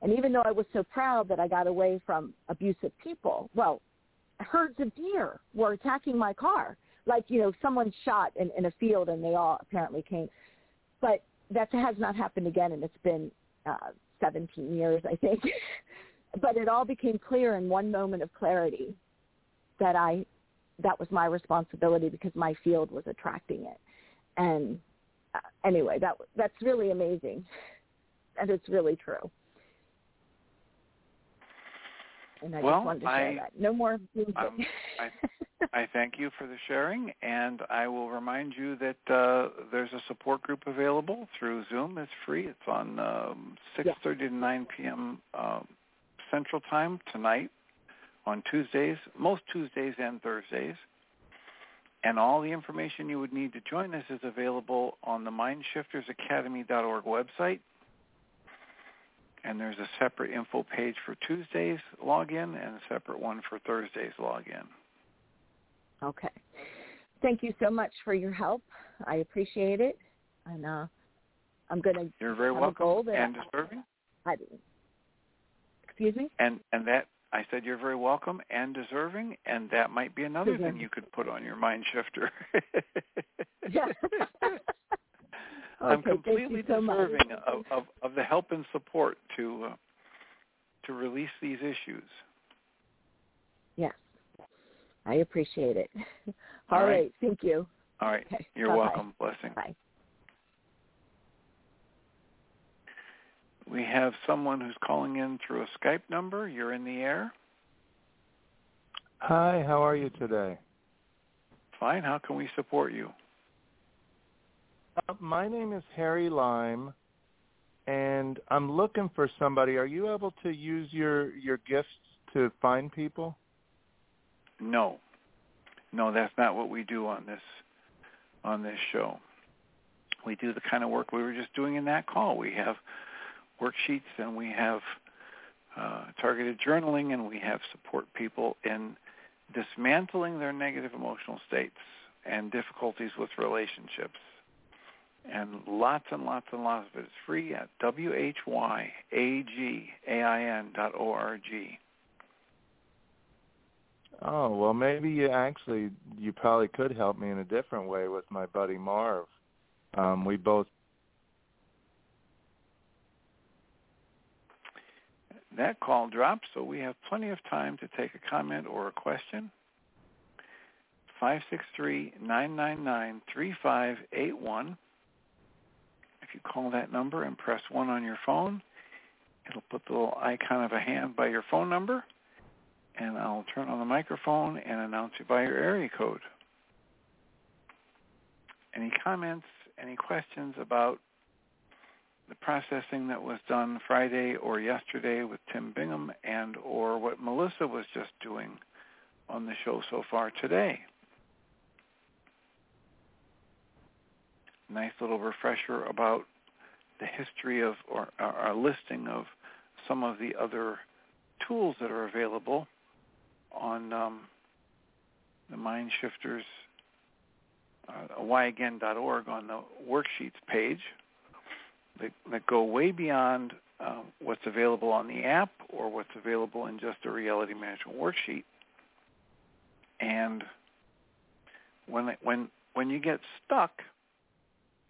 And even though I was so proud that I got away from abusive people, well, herds of deer were attacking my car. Like, you know, someone shot in, in a field and they all apparently came. But that has not happened again, and it's been uh, seventeen years, I think. But it all became clear in one moment of clarity that I that was my responsibility because my field was attracting it. And uh, anyway, that that's really amazing, and it's really true. And I well, just wanted to share I, that. No more music. Um, I, I thank you for the sharing, and I will remind you that uh, there's a support group available through Zoom. It's free. It's on um, six thirty yeah. to nine p.m. Uh, Central Time tonight on Tuesdays, most Tuesdays and Thursdays. And all the information you would need to join us is available on the mind shifters academy dot org website. And there's a separate info page for Tuesday's login and a separate one for Thursday's login. Okay. Thank you so much for your help. I appreciate it. And uh, I'm going to... You're very welcome. And disturbing? I, I, excuse me? And and that... I said you're very welcome and deserving, and that might be another mm-hmm. thing you could put on your mind shifter. yeah. I'm okay, completely so deserving of, of, of the help and support to uh, to release these issues. Yes. I appreciate it. All, All right. right. Thank you. All right. Okay. You're Bye-bye. welcome. Blessing. Bye. We have someone who's calling in through a Skype number. You're in the air. Hi, how are you today? Fine. How can we support you? Uh, my name is Harry Lime, and I'm looking for somebody. Are you able to use your, your gifts to find people? No. No, that's not what we do on this on this show. We do the kind of work we were just doing in that call. We have worksheets, and we have uh, targeted journaling, and we have support people in dismantling their negative emotional states and difficulties with relationships. And lots and lots and lots of it is free at w h y a g a i n dot org. Oh, well, maybe you actually, you probably could help me in a different way with my buddy Marv. Um, we both That call dropped, so we have plenty of time to take a comment or a question. five six three, nine nine nine, three five eight one. If you call that number and press one on your phone, it'll put the little icon of a hand by your phone number, and I'll turn on the microphone and announce you by your area code. Any comments, any questions about the processing that was done Friday or yesterday with Tim Bingham and or what Melissa was just doing on the show so far today? Nice little refresher about the history of or our listing of some of the other tools that are available on um, the Mind Shifters, uh, why again dot org on the worksheets page. That, that go way beyond uh, what's available on the app or what's available in just a reality management worksheet. And when when when you get stuck,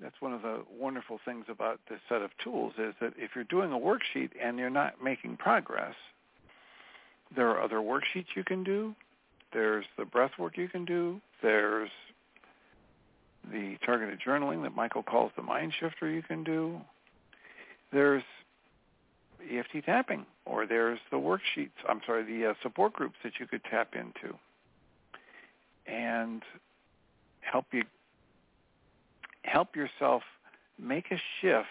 that's one of the wonderful things about this set of tools is that if you're doing a worksheet and you're not making progress, there are other worksheets you can do. There's the breath work you can do. There's the targeted journaling that Michael calls the mind shifter you can do. There's E F T tapping, or there's the worksheets, I'm sorry, the uh, support groups that you could tap into and help you help yourself make a shift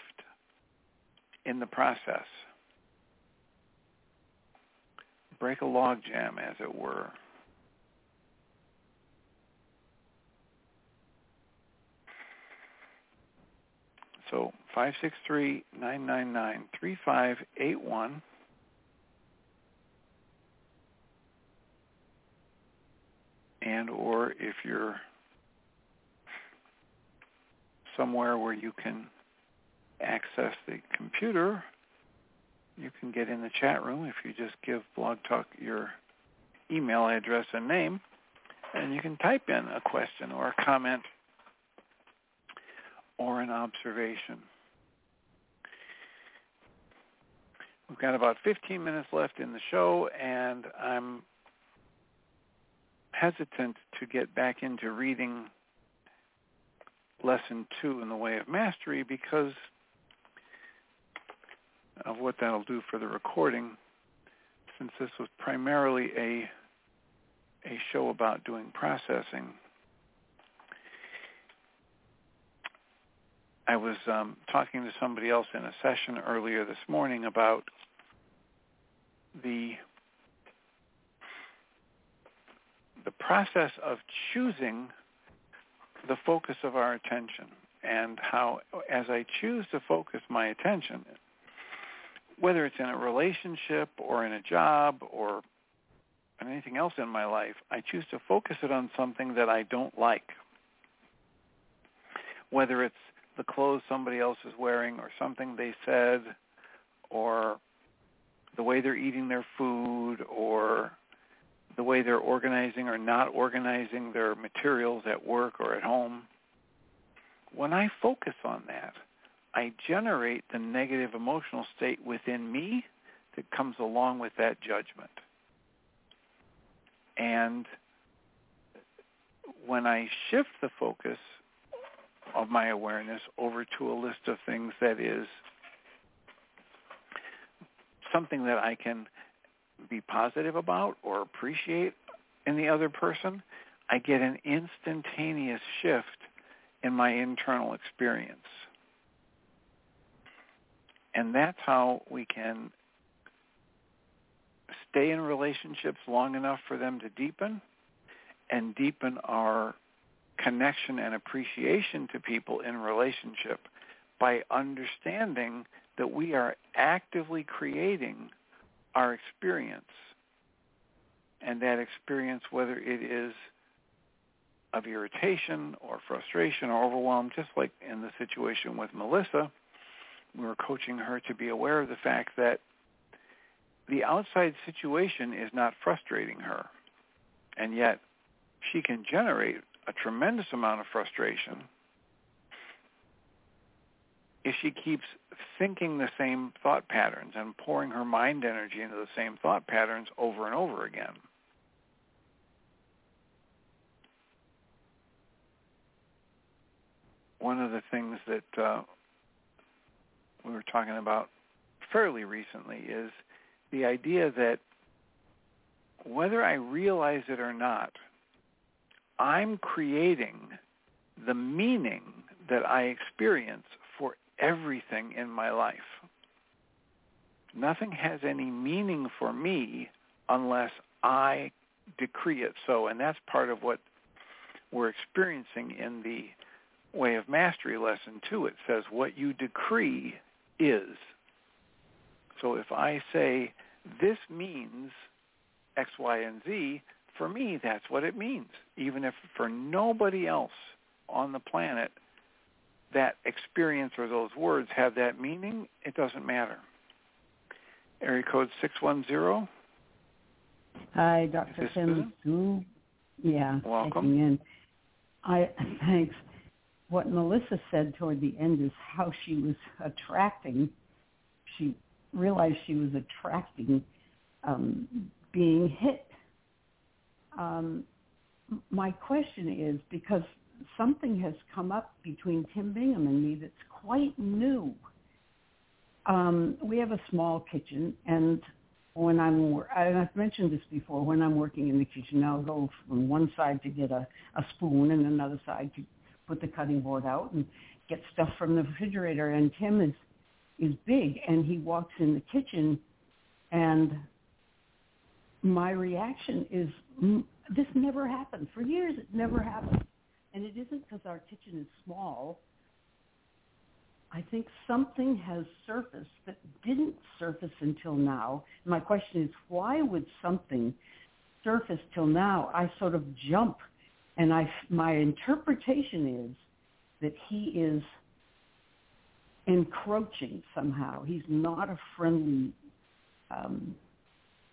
in the process. Break a log jam, as it were. So five six three, nine nine nine, three five eight one. And or if you're somewhere where you can access the computer, you can get in the chat room if you just give Blog Talk your email address and name, and you can type in a question or a comment or an observation. We've got about fifteen minutes left in the show, and I'm hesitant to get back into reading Lesson two in The Way of Mastery because of what that'll do for the recording, since this was primarily a a show about doing processing, I was um, talking to somebody else in a session earlier this morning about the the process of choosing the focus of our attention, and how as I choose to focus my attention, whether it's in a relationship or in a job or anything else in my life, I choose to focus it on something that I don't like, whether it's the clothes somebody else is wearing or something they said or the way they're eating their food or the way they're organizing or not organizing their materials at work or at home. When I focus on that, I generate the negative emotional state within me that comes along with that judgment. And when I shift the focus of my awareness over to a list of things that is something that I can be positive about or appreciate in the other person, I get an instantaneous shift in my internal experience. And that's how we can stay in relationships long enough for them to deepen and deepen our connection and appreciation to people in relationship by understanding that we are actively creating our experience, and that experience, whether it is of irritation or frustration or overwhelm, just like in the situation with Melissa, we were coaching her to be aware of the fact that the outside situation is not frustrating her, and yet she can generate a tremendous amount of frustration if she keeps thinking the same thought patterns and pouring her mind energy into the same thought patterns over and over again. One of the things that uh, we were talking about fairly recently is the idea that whether I realize it or not, I'm creating the meaning that I experience for everything in my life. Nothing has any meaning for me unless I decree it so, and that's part of what we're experiencing in the Way of Mastery lesson two. It says, what you decree is. So if I say, this means X, Y, and Z, for me, that's what it means, even if for nobody else on the planet that experience or those words have that meaning, it doesn't matter. Area code six one zero. Hi, Doctor Tim. Ooh, yeah. Welcome. In. I, thanks. What Melissa said toward the end is how she was attracting. She realized she was attracting um, being hit. Um, my question is, because something has come up between Tim Bingham and me that's quite new. Um, we have a small kitchen, and when I'm, and I've mentioned this before, when I'm working in the kitchen, I'll go from one side to get a, a spoon and another side to put the cutting board out and get stuff from the refrigerator. And Tim is, is big, and he walks in the kitchen, and my reaction is, this never happened. For years, it never happened. And it isn't because our kitchen is small. I think something has surfaced that didn't surface until now. My question is, why would something surface till now? I sort of jump, and I, my interpretation is that he is encroaching somehow. He's not a friendly um,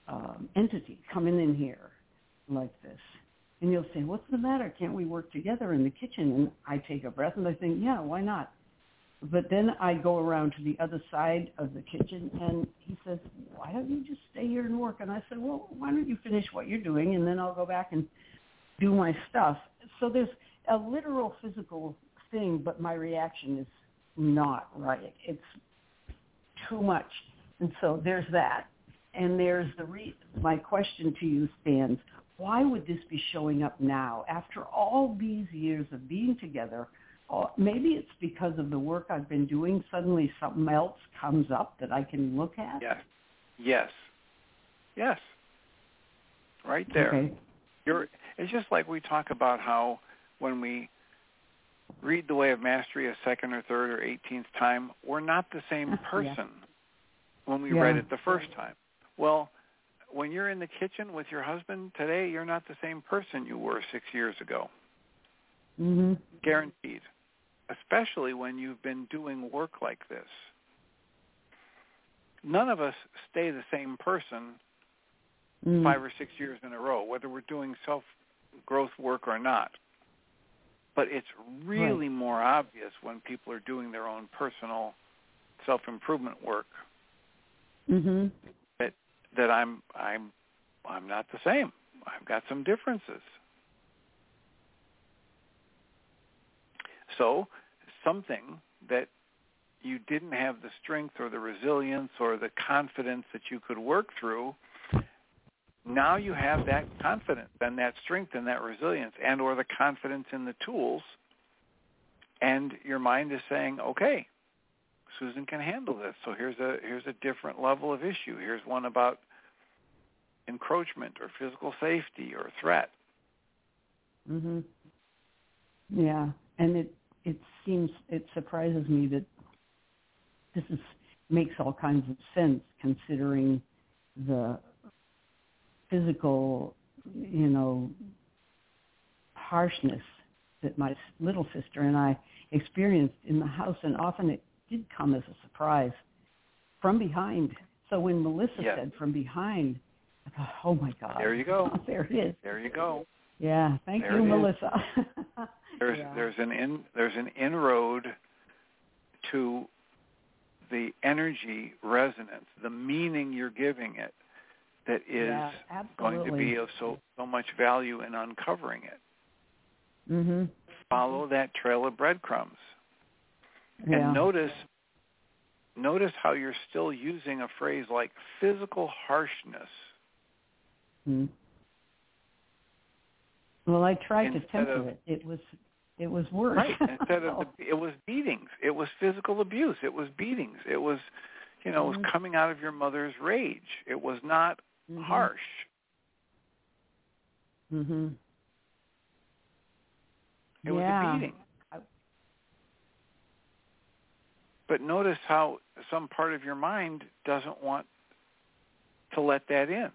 um, entity coming in here like this. And you'll say, what's the matter? Can't we work together in the kitchen? And I take a breath and I think, yeah, why not? But then I go around to the other side of the kitchen, and he says, why don't you just stay here and work? And I said, well, why don't you finish what you're doing, and then I'll go back and do my stuff. So there's a literal physical thing, but my reaction is not right. It's too much. And so there's that. And there's the reason. My question to you stands, why would this be showing up now after all these years of being together? Maybe it's because of the work I've been doing. Suddenly something else comes up that I can look at. Yes. Yes. Yes. Right there. Okay. You're, it's just like we talk about how when we read The Way of Mastery a second or third or eighteenth time, we're not the same person yeah. when we yeah. read it the first time. Well, when you're in the kitchen with your husband today, you're not the same person you were six years ago. Mm-hmm. Guaranteed. Especially when you've been doing work like this. None of us stay the same person mm. five or six years in a row, whether we're doing self-growth work or not. But it's really right. more obvious when people are doing their own personal self-improvement work mm-hmm. that that I'm I'm I'm not the same. I've got some differences. So something that you didn't have the strength or the resilience or the confidence that you could work through, now you have that confidence and that strength and that resilience and or the confidence in the tools, and your mind is saying, okay, Susan can handle this. So here's a here's a different level of issue. Here's one about encroachment or physical safety or threat. Mm-hmm. Yeah. And it, it seems, it surprises me that this is, makes all kinds of sense considering the physical, you know, harshness that my little sister and I experienced in the house. And often it did come as a surprise from behind. So when Melissa yes. said from behind, I thought, oh my God. There you go. Oh, there it is. There you go. Yeah, thank there you, Melissa. there's yeah. there's an in, there's an inroad to the energy resonance, the meaning you're giving it, that is yeah, going to be of so so much value in uncovering it. Mm-hmm. Follow that trail of breadcrumbs, yeah. and notice notice how you're still using a phrase like physical harshness. Mm. Well, I tried instead to temper of, it. It was, it was worse. Right. Instead of the, it was beatings. It was physical abuse. It was beatings. It was, you know, mm-hmm. it was coming out of your mother's rage. It was not mm-hmm. harsh. Mm-hmm. It yeah. was a beating. I... But notice how some part of your mind doesn't want to let that in.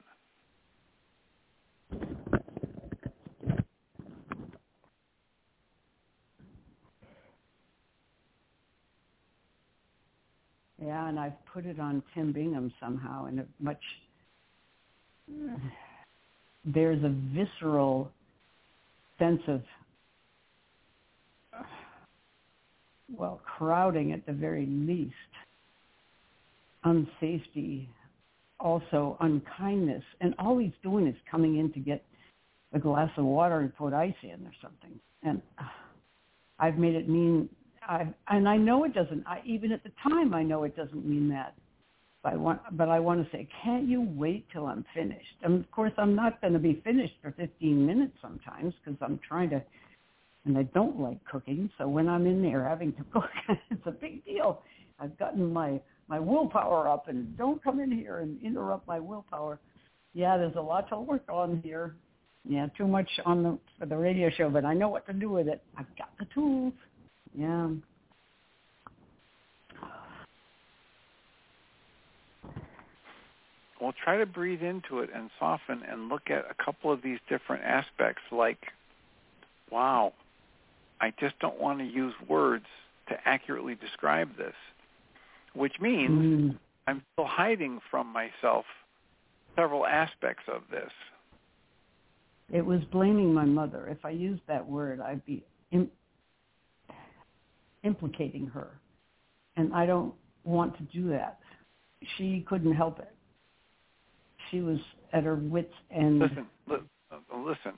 Yeah, and I've put it on Tim Bingham somehow in a much, there's a visceral sense of, well, crowding at the very least, unsafety, also unkindness, and all he's doing is coming in to get a glass of water and put ice in or something, and I've made it mean I, and I know it doesn't, I, even at the time, I know it doesn't mean that. But I want, but I want to say, can't you wait till I'm finished? And, of course, I'm not going to be finished for fifteen minutes sometimes because I'm trying to, and I don't like cooking. So when I'm in there having to cook, it's a big deal. I've gotten my, my willpower up, and don't come in here and interrupt my willpower. Yeah, there's a lot to work on here. Yeah, too much on the for the radio show, but I know what to do with it. I've got the tools. Yeah. Well, try to breathe into it and soften and look at a couple of these different aspects like, wow, I just don't want to use words to accurately describe this, which means mm. I'm still hiding from myself several aspects of this. It was blaming my mother. If I used that word, I'd be... Im- implicating her, and I don't want to do that. She couldn't help it. She was at her wits' end. Listen, li- listen.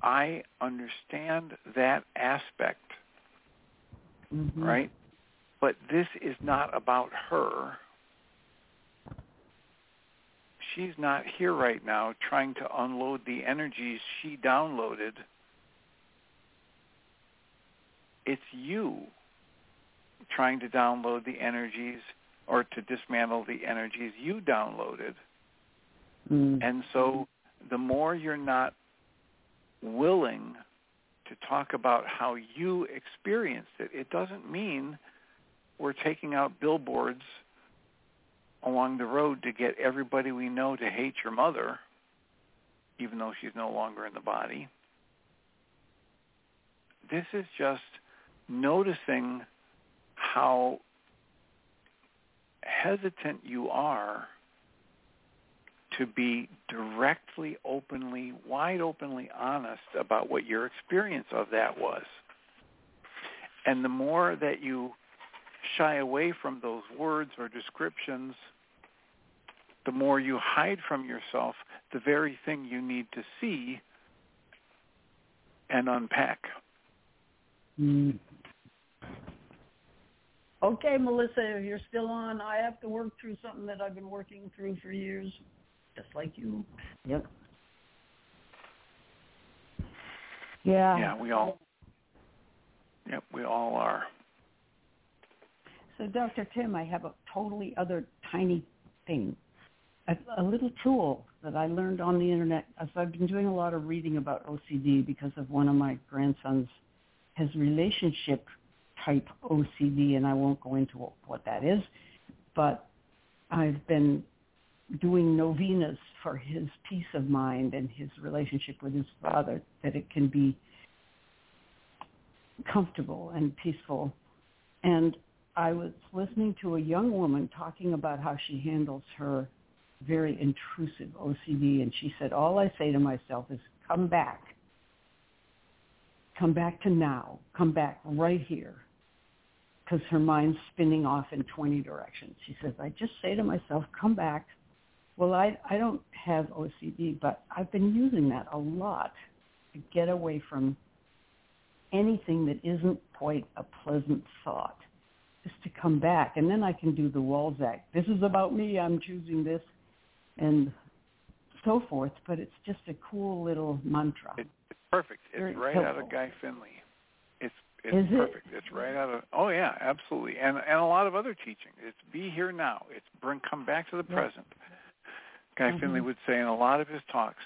I understand that aspect, mm-hmm. right? But this is not about her. she's not here right now trying to unload the energies she downloaded. It's you trying to download the energies or to dismantle the energies you downloaded. Mm. And so the more you're not willing to talk about how you experienced it, it doesn't mean we're taking out billboards along the road to get everybody we know to hate your mother, even though she's no longer in the body. This is just noticing how hesitant you are to be directly, openly, wide openly honest about what your experience of that was. And the more that you shy away from those words or descriptions, the more you hide from yourself the very thing you need to see and unpack. Mm. Okay, Melissa, if you're still on, I have to work through something that I've been working through for years, just like you. Yep. Yeah. Yeah, we all. Yep, we all are. So, Doctor Tim, I have a totally other tiny thing, a, a little tool that I learned on the internet. So I've been doing a lot of reading about O C D because of one of my grandsons, his relationship type O C D, and I won't go into what that is, but I've been doing novenas for his peace of mind and his relationship with his father, that it can be comfortable and peaceful. And I was listening to a young woman talking about how she handles her very intrusive O C D, and she said, all I say to myself is, come back. Come back to now. Come back right here. Because her mind's spinning off in twenty directions. She says, I just say to myself, come back. Well, I, I don't have O C D, but I've been using that a lot to get away from anything that isn't quite a pleasant thought, just to come back. And then I can do the Walzak. This is about me. I'm choosing this, and so forth. But it's just a cool little mantra. It, it's perfect. It's Very right helpful. Out of Guy Finley. It's it's is perfect. It? It's right out of, oh, yeah, absolutely. And and a lot of other teaching. It's be here now. It's bring come back to the yeah. present. Guy mm-hmm. Finley would say in a lot of his talks,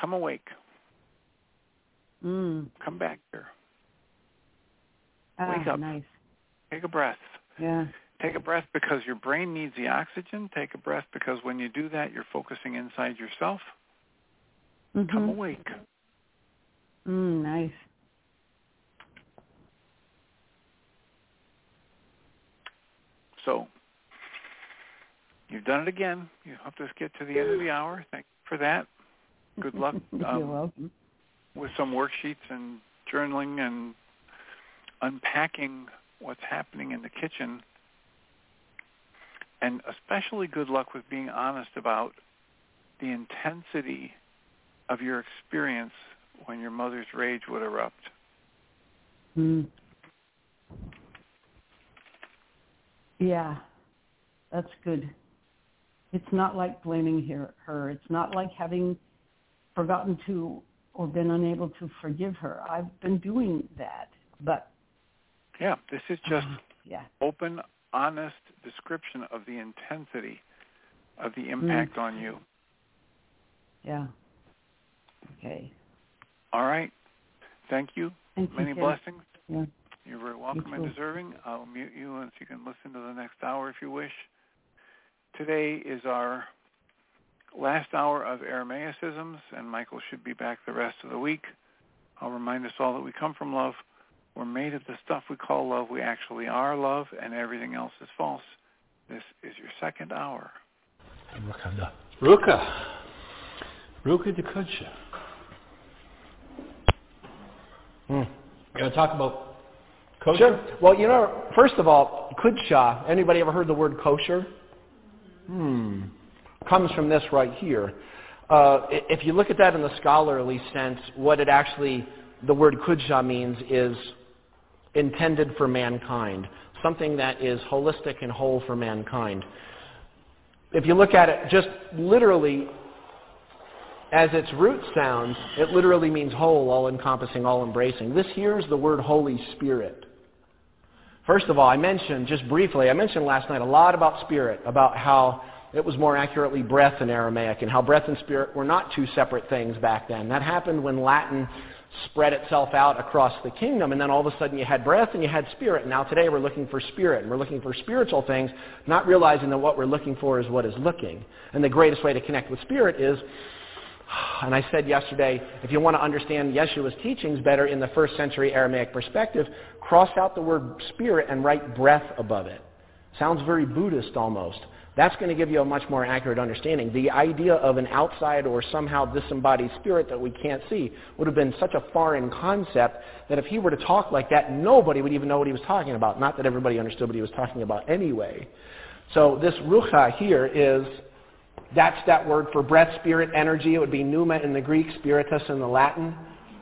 come awake. Mm. Come back here. Ah, wake up. Nice. Take a breath. Yeah. Take a breath because your brain needs the oxygen. Take a breath because when you do that, you're focusing inside yourself. Mm-hmm. Come awake. Mm, nice. So you've done it again. You helped us get to the end of the hour. Thank you for that. Good luck um, You're welcome. With some worksheets and journaling and unpacking what's happening in the kitchen, and especially good luck with being honest about the intensity of your experience when your mother's rage would erupt. Mm. Yeah, that's good. It's not like blaming her. It's not like having forgotten to or been unable to forgive her. I've been doing that, but yeah, this is just uh, yeah. open, honest description of the intensity of the impact mm. on you. Yeah. Okay. All right. Thank you. Thank Many you, blessings. Yeah. You're very welcome and deserving. I'll mute you and so you can listen to the next hour if you wish. Today is our last hour of Aramaicisms, and Michael should be back the rest of the week. I'll remind us all that we come from love. We're made of the stuff we call love. We actually are love, and everything else is false. This is your second hour. Rukha. Rukha. Rukha d'Koodsha. Hmm. You want to talk about kosher? Sure. Well, you know, first of all, D'Koodsha, anybody ever heard the word kosher? Hmm. Comes from this right here. Uh, if you look at that in the scholarly sense, what it actually, the word D'Koodsha means is intended for mankind, something that is holistic and whole for mankind. If you look at it just literally, as its root sounds, it literally means whole, all-encompassing, all-embracing. This here is the word Holy Spirit. First of all, I mentioned just briefly, I mentioned last night a lot about spirit, about how it was more accurately breath in Aramaic, and how breath and spirit were not two separate things back then. That happened when Latin spread itself out across the kingdom, and then all of a sudden you had breath and you had spirit. Now today we're looking for spirit, and we're looking for spiritual things, not realizing that what we're looking for is what is looking. And the greatest way to connect with spirit is, and I said yesterday, if you want to understand Yeshua's teachings better in the first century Aramaic perspective, cross out the word spirit and write breath above it. Sounds very Buddhist almost. That's going to give you a much more accurate understanding. The idea of an outside or somehow disembodied spirit that we can't see would have been such a foreign concept that if he were to talk like that, nobody would even know what he was talking about. Not that everybody understood what he was talking about anyway. So this Rukha here is, that's that word for breath, spirit, energy. It would be pneuma in the Greek, spiritus in the Latin.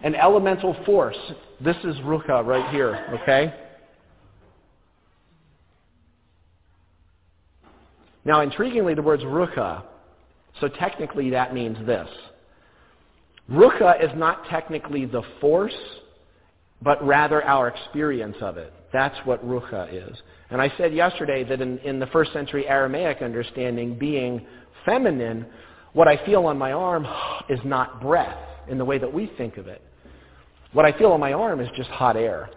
An elemental force. This is Rukha right here, okay? Now, intriguingly, the word's Rukha. So technically that means this. Rukha is not technically the force, but rather our experience of it. That's what Rukha is. And I said yesterday that in, in the first century Aramaic understanding, being feminine, what I feel on my arm is not breath in the way that we think of it. What I feel on my arm is just hot air.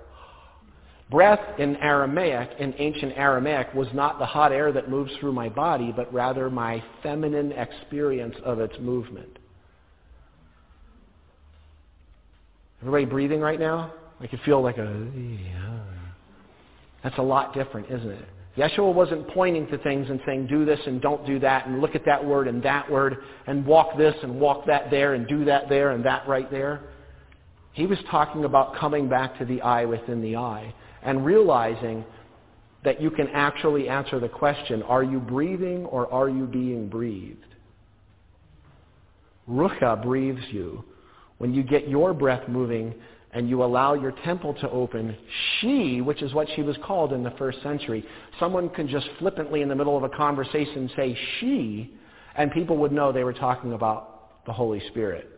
Breath in Aramaic, in ancient Aramaic, was not the hot air that moves through my body, but rather my feminine experience of its movement. Everybody breathing right now? I can feel like a... That's a lot different, isn't it? Yeshua wasn't pointing to things and saying, do this and don't do that, and look at that word and that word, and walk this and walk that there, and do that there and that right there. He was talking about coming back to the eye within the eye, and realizing that you can actually answer the question, are you breathing or are you being breathed? Rukha breathes you. When you get your breath moving, and you allow your temple to open, she, which is what she was called in the first century, someone can just flippantly in the middle of a conversation say she, and people would know they were talking about the Holy Spirit.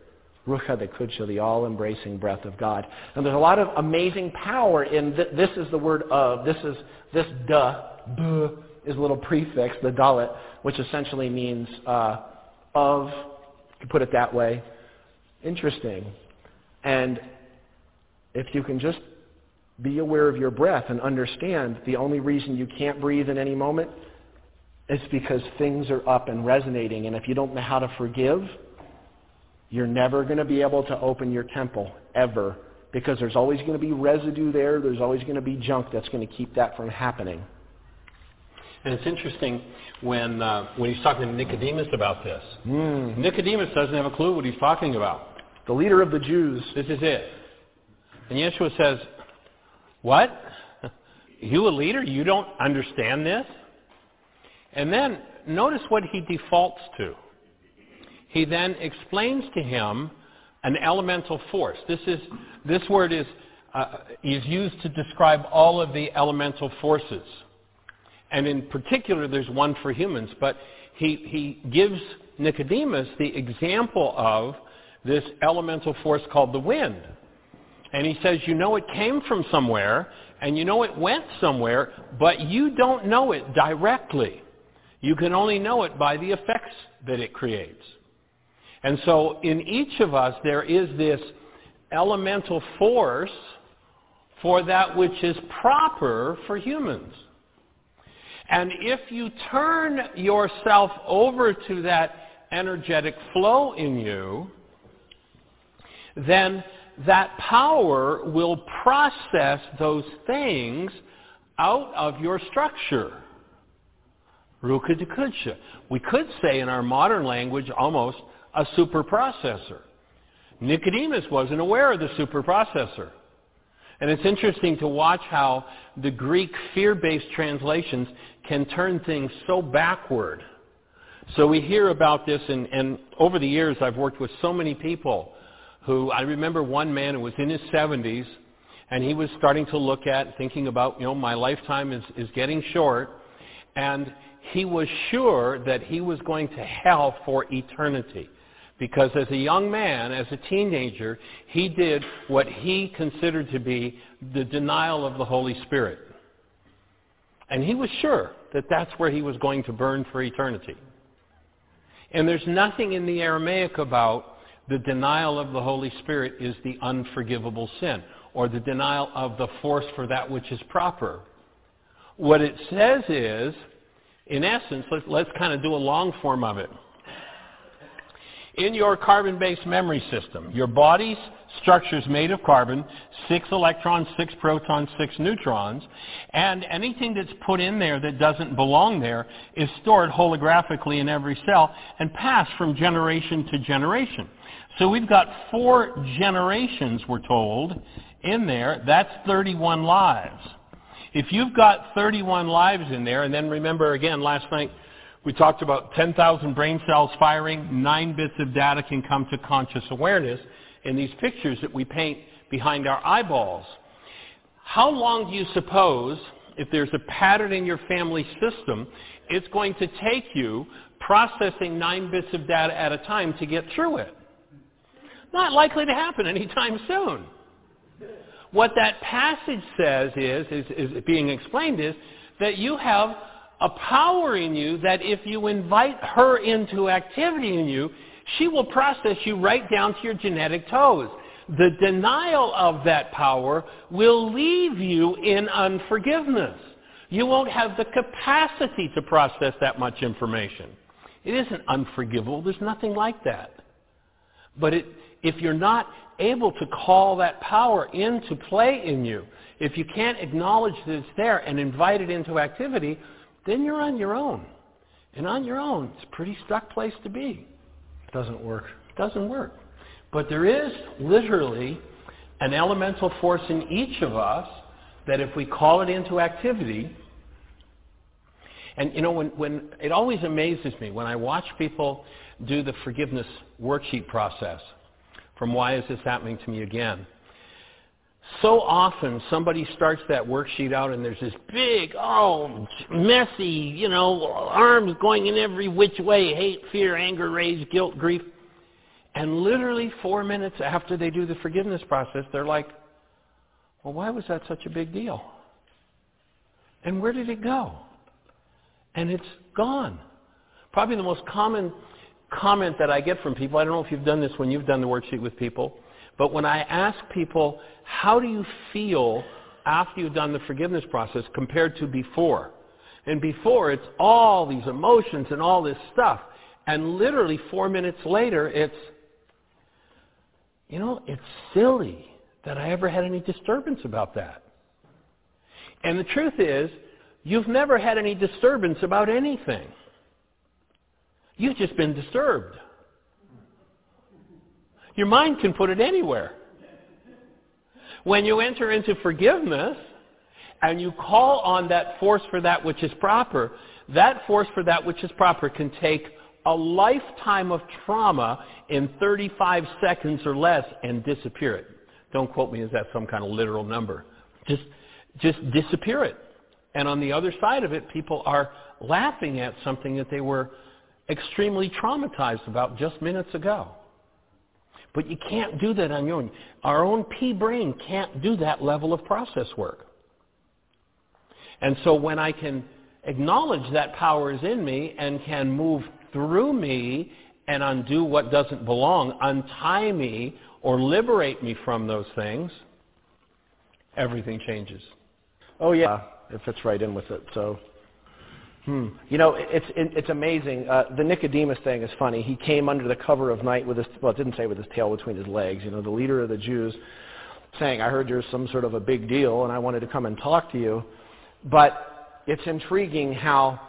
Rukha d'Koodsha, the all-embracing breath of God. And there's a lot of amazing power in, th- this is the word of, this is, this duh, duh, is a little prefix, the dalet, which essentially means uh, of, you can put it that way. Interesting. And if you can just be aware of your breath and understand the only reason you can't breathe in any moment is because things are up and resonating. And if you don't know how to forgive, you're never going to be able to open your temple, ever. Because there's always going to be residue there. There's always going to be junk that's going to keep that from happening. And it's interesting when, uh, when he's talking to Nicodemus about this. Mm. Nicodemus doesn't have a clue what he's talking about. The leader of the Jews. This is it. And Yeshua says, what? You a leader? You don't understand this? And then notice what he defaults to. He then explains to him an elemental force. This is this word is uh, is used to describe all of the elemental forces. And in particular, there's one for humans. But he, he gives Nicodemus the example of this elemental force called the wind. And he says, you know it came from somewhere, and you know it went somewhere, but you don't know it directly. You can only know it by the effects that it creates. And so in each of us, there is this elemental force for that which is proper for humans. And if you turn yourself over to that energetic flow in you, then that power will process those things out of your structure. Rukha d'Koodsha. We could say in our modern language almost a super processor. Nicodemus wasn't aware of the super processor. And it's interesting to watch how the Greek fear-based translations can turn things so backward. So we hear about this, and, and over the years I've worked with so many people who, I remember one man who was in his seventies, and he was starting to look at, thinking about, you know, my lifetime is, is getting short, and he was sure that he was going to hell for eternity. Because as a young man, as a teenager, he did what he considered to be the denial of the Holy Spirit. And he was sure that that's where he was going to burn for eternity. And there's nothing in the Aramaic about the denial of the Holy Spirit is the unforgivable sin, or the denial of the force for that which is proper. What it says is, in essence, let's, let's kind of do a long form of it. In your carbon-based memory system, your body's structure is made of carbon, six electrons, six protons, six neutrons, and anything that's put in there that doesn't belong there is stored holographically in every cell and passed from generation to generation. So we've got four generations, we're told, in there. That's thirty-one lives. If you've got thirty-one lives in there, and then remember again last night, we talked about ten thousand brain cells firing, nine bits of data can come to conscious awareness in these pictures that we paint behind our eyeballs. How long do you suppose, if there's a pattern in your family system, it's going to take you processing nine bits of data at a time to get through it? Not likely to happen anytime soon. What that passage says is, is, is being explained is, that you have a power in you that if you invite her into activity in you, she will process you right down to your genetic toes. The denial of that power will leave you in unforgiveness. You won't have the capacity to process that much information. It isn't unforgivable. There's nothing like that. But it, if you're not able to call that power into play in you, if you can't acknowledge that it's there and invite it into activity, then you're on your own. And on your own, it's a pretty stuck place to be. It doesn't work. It doesn't work. But there is literally an elemental force in each of us that if we call it into activity, and you know, when, when it always amazes me when I watch people do the forgiveness worksheet process from Why Is This Happening to Me Again? So often somebody starts that worksheet out and there's this big, oh, messy, you know, arms going in every which way, hate, fear, anger, rage, guilt, grief. And literally four minutes after they do the forgiveness process, they're like, well, why was that such a big deal? And where did it go? And it's gone. Probably the most common comment that I get from people, I don't know if you've done this when you've done the worksheet with people, but when I ask people, how do you feel after you've done the forgiveness process compared to before? And before, it's all these emotions and all this stuff. And literally four minutes later, it's, you know, it's silly that I ever had any disturbance about that. And the truth is, you've never had any disturbance about anything. You've just been disturbed. Your mind can put it anywhere. When you enter into forgiveness and you call on that force for that which is proper, that force for that which is proper can take a lifetime of trauma in thirty-five seconds or less and disappear it. Don't quote me, is that some kind of literal number? Just, just disappear it. And on the other side of it, people are laughing at something that they were extremely traumatized about just minutes ago. But you can't do that on your own. Our own pea brain can't do that level of process work. And so when I can acknowledge that power is in me and can move through me and undo what doesn't belong, untie me or liberate me from those things, everything changes. Oh, yeah. It fits right in with it. So, hmm. You know, it's it's amazing. Uh, the Nicodemus thing is funny. He came under the cover of night with his, well, it didn't say with his tail between his legs, you know, the leader of the Jews saying, I heard you're some sort of a big deal and I wanted to come and talk to you. But it's intriguing how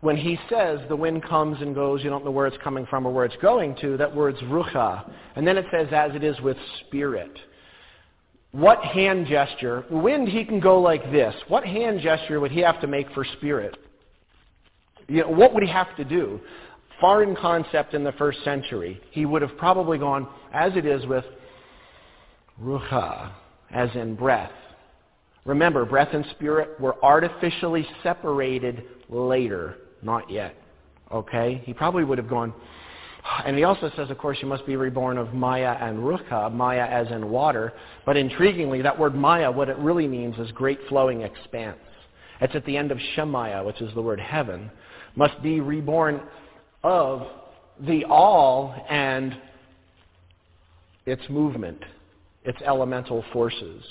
when he says the wind comes and goes, you don't know where it's coming from or where it's going to, that word's Rukha. And then it says, as it is with spirit. What hand gesture, wind he can go like this, what hand gesture would he have to make for spirit? You know, what would he have to do? Foreign concept in the first century. He would have probably gone, as it is with Ruha, as in breath. Remember, breath and spirit were artificially separated later Not yet. Okay? He probably would have gone... And he also says, of course, you must be reborn of Maya and Rukha, Maya as in water. But intriguingly, that word Maya, what it really means is great flowing expanse. It's at the end of Shemaya, which is the word heaven. Must be reborn of the all and its movement, its elemental forces.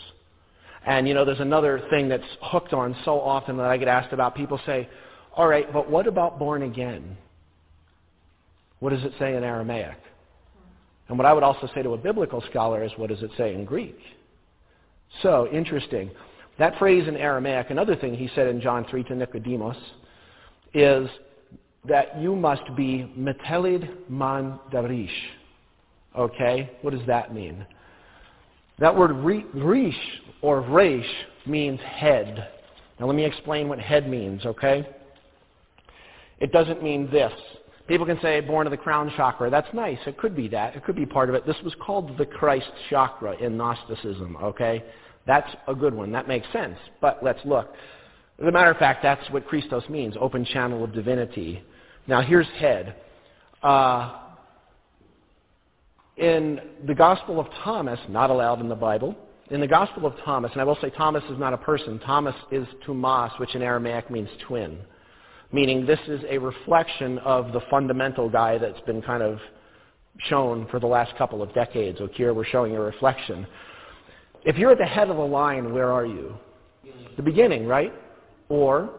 And, you know, there's another thing that's hooked on so often that I get asked about. People say, all right, but what about born again? What does it say in Aramaic? And what I would also say to a biblical scholar is, what does it say in Greek? So, interesting. That phrase in Aramaic, another thing he said in John three to Nicodemus, is that you must be metelid man darish. Okay? What does that mean? That word rish or resh means head. Now let me explain what head means, okay? It doesn't mean this. People can say born of the crown chakra. That's nice. It could be that. It could be part of it. This was called the Christ chakra in Gnosticism, okay? That's a good one. That makes sense. But let's look. As a matter of fact, that's what Christos means, open channel of divinity. Now here's head. Uh, in the Gospel of Thomas, not allowed in the Bible, in the Gospel of Thomas, and I will say Thomas is not a person. Thomas is Tumas, which in Aramaic means twin. Meaning this is a reflection of the fundamental guy that's been kind of shown for the last couple of decades. Okay, here we're showing a reflection. If you're at the head of a line, where are you? The beginning, right? Or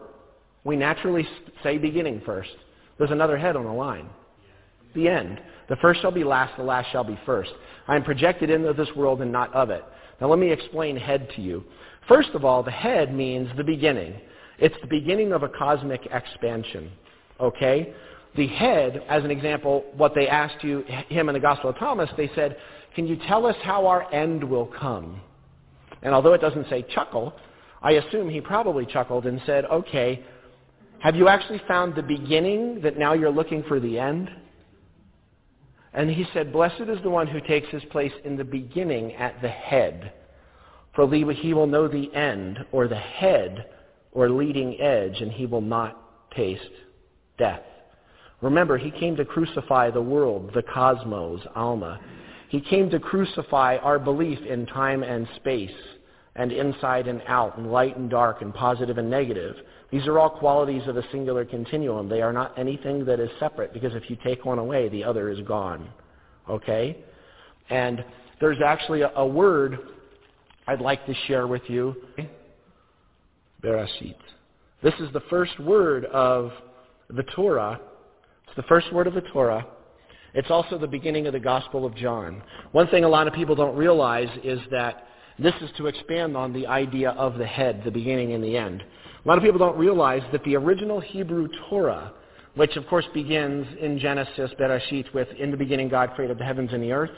we naturally say beginning first. There's another head on a line. The end. The first shall be last, the last shall be first. I am projected into this world and not of it. Now let me explain head to you. First of all, the head means the beginning. It's the beginning of a cosmic expansion, okay? The head, as an example, what they asked you, him in the Gospel of Thomas, they said, can you tell us how our end will come? And although it doesn't say chuckle, I assume he probably chuckled and said, okay, have you actually found the beginning that now you're looking for the end? And he said, blessed is the one who takes his place in the beginning at the head, for he will know the end, or the head, or leading edge, and he will not taste death. Remember, he came to crucify the world, the cosmos, Alma. He came to crucify our belief in time and space, and inside and out, and light and dark, and positive and negative. These are all qualities of a singular continuum. They are not anything that is separate, because if you take one away, the other is gone. Okay? And there's actually a, a word I'd like to share with you. Bereshit. This is the first word of the Torah. It's the first word of the Torah. It's also the beginning of the Gospel of John. One thing a lot of people don't realize is that this is to expand on the idea of the head, the beginning and the end. A lot of people don't realize that the original Hebrew Torah, which of course begins in Genesis, Bereshit, with in the beginning God created the heavens and the earth,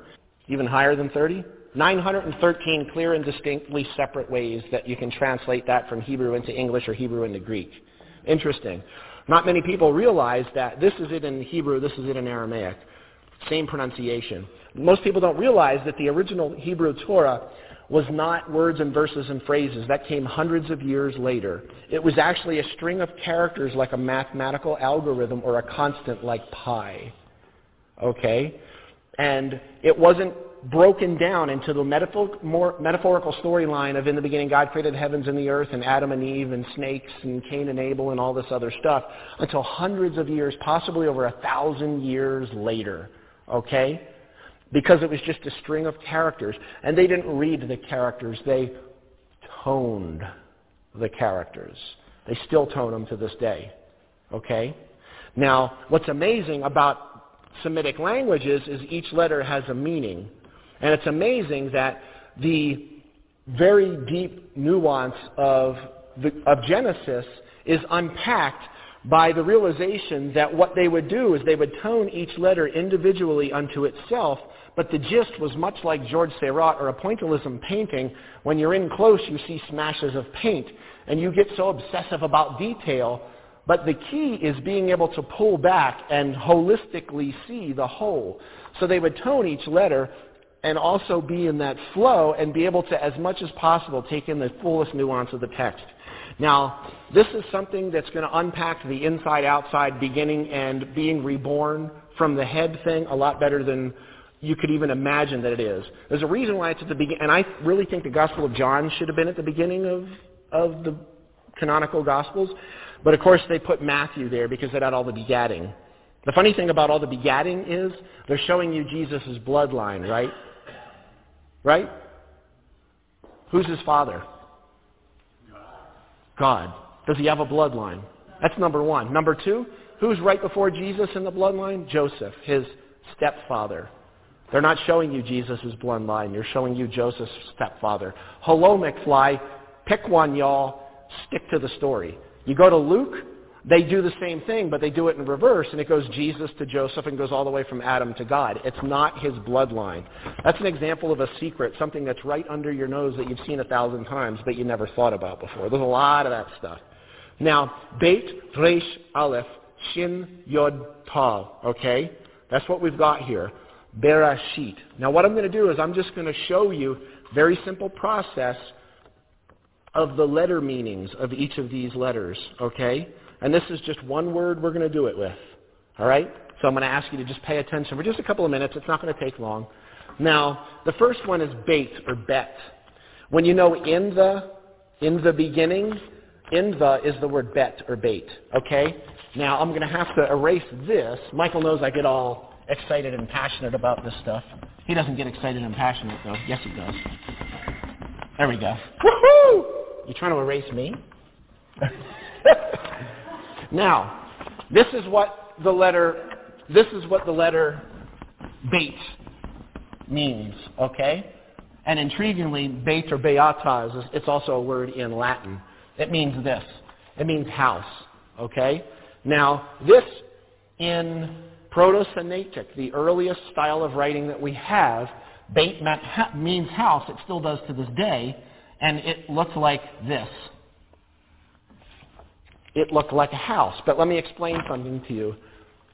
even higher than thirty. nine hundred thirteen clear and distinctly separate ways that you can translate that from Hebrew into English or Hebrew into Greek. Interesting. Not many people realize that this is it in Hebrew, this is it in Aramaic. Same pronunciation. Most people don't realize that the original Hebrew Torah was not words and verses and phrases. That came hundreds of years later. It was actually a string of characters like a mathematical algorithm or a constant like pi. Okay? And it wasn't broken down into the metaphor, more metaphorical storyline of in the beginning God created the heavens and the earth and Adam and Eve and snakes and Cain and Abel and all this other stuff until hundreds of years, possibly over a thousand years later, okay? Because it was just a string of characters. And they didn't read the characters. They toned the characters. They still tone them to this day, okay? Now, what's amazing about Semitic languages is each letter has a meaning. And it's amazing that the very deep nuance of, the, of Genesis is unpacked by the realization that what they would do is they would tone each letter individually unto itself, but the gist was much like George Seurat or a pointillism painting. When you're in close, you see smashes of paint, and you get so obsessive about detail, but the key is being able to pull back and holistically see the whole. So they would tone each letter and also be in that flow and be able to, as much as possible, take in the fullest nuance of the text. Now, this is something that's going to unpack the inside, outside, beginning, and being reborn from the head thing a lot better than you could even imagine that it is. There's a reason why it's at the beginning, and I really think the Gospel of John should have been at the beginning of, of the canonical Gospels, but of course they put Matthew there because it had all the begatting. The funny thing about all the begatting is they're showing you Jesus' bloodline, right? Right? Who's his father? God. Does he have a bloodline? That's number one. Number two, who's right before Jesus in the bloodline? Joseph, his stepfather. They're not showing you Jesus' bloodline. They're showing you Joseph's stepfather. Hello, McFly. Pick one, y'all. Stick to the story. You go to Luke, they do the same thing, but they do it in reverse, and it goes Jesus to Joseph and goes all the way from Adam to God. It's not his bloodline. That's an example of a secret, something that's right under your nose that you've seen a thousand times but you never thought about before. There's a lot of that stuff. Now, Beit, Resh, Aleph, Shin, Yod, Tal, okay? That's what we've got here. Bereshit. Now what I'm going to do is I'm just going to show you a very simple process of the letter meanings of each of these letters, okay? And this is just one word we're going to do it with, all right? So I'm going to ask you to just pay attention for just a couple of minutes. It's not going to take long. Now, the first one is bait or bet. When you know in the, in the beginning, in the is the word bet or bait, okay? Now I'm going to have to erase this. Michael knows I get all excited and passionate about this stuff. He doesn't get excited and passionate, though. Yes, he does. There we go. Woohoo! You trying to erase me? Now, this is what the letter, this is what the letter bait means, okay? And intriguingly, bait or beata is, it's also a word in Latin. It means this. It means house, okay? Now, this in Proto-Sinaitic, the earliest style of writing that we have, Beit means house. It still does to this day, and it looked like this. It looked like a house, but let me explain something to you.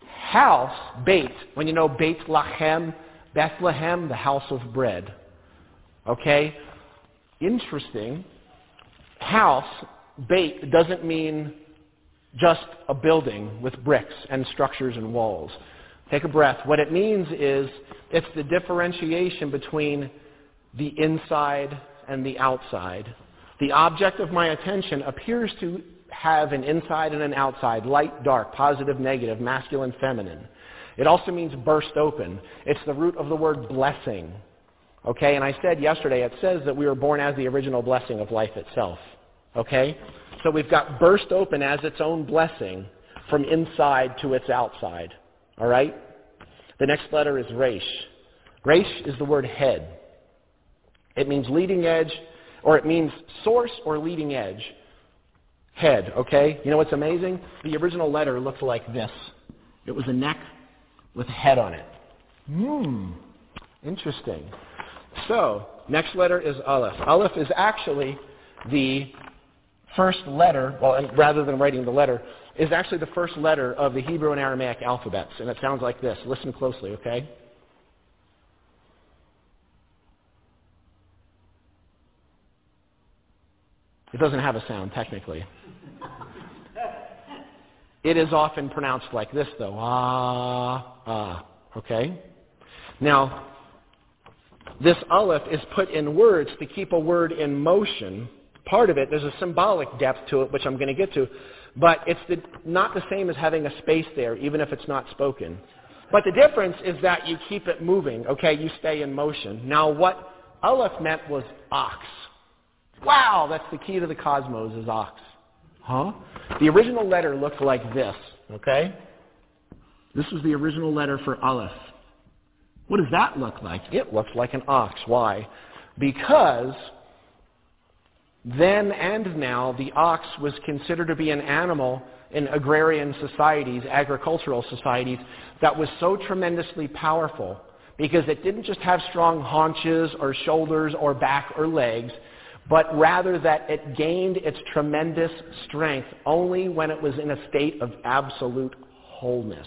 House, Beit, when you know Beit Lachem, Bethlehem, the house of bread. Okay? Interesting. House, Beit, doesn't mean just a building with bricks and structures and walls. Take a breath. What it means is it's the differentiation between the inside and the outside. The object of my attention appears to have an inside and an outside, light, dark, positive, negative, masculine, feminine. It also means burst open. It's the root of the word blessing. Okay, and I said yesterday, it says that we were born as the original blessing of life itself. Okay? So we've got burst open as its own blessing from inside to its outside. All right? The next letter is Resh. Resh is the word head. It means leading edge, or it means source or leading edge. Head, okay? You know what's amazing? The original letter looked like this. It was a neck with a head on it. Hmm. Interesting. So, next letter is Aleph. Aleph is actually the first letter, well, and rather than writing the letter, is actually the first letter of the Hebrew and Aramaic alphabets, and it sounds like this. Listen closely, okay? It doesn't have a sound, technically. It is often pronounced like this, though. Ah, ah, okay? Now, this Aleph is put in words to keep a word in motion. Part of it, there's a symbolic depth to it, which I'm going to get to, but it's the, not the same as having a space there, even if it's not spoken. But the difference is that you keep it moving, okay? You stay in motion. Now, what Aleph meant was ox. Wow, that's the key to the cosmos is ox. Huh? The original letter looked like this, okay? This was the original letter for Aleph. What does that look like? It looks like an ox. Why? Because then and now, the ox was considered to be an animal in agrarian societies, agricultural societies, that was so tremendously powerful because it didn't just have strong haunches or shoulders or back or legs, but rather that it gained its tremendous strength only when it was in a state of absolute wholeness.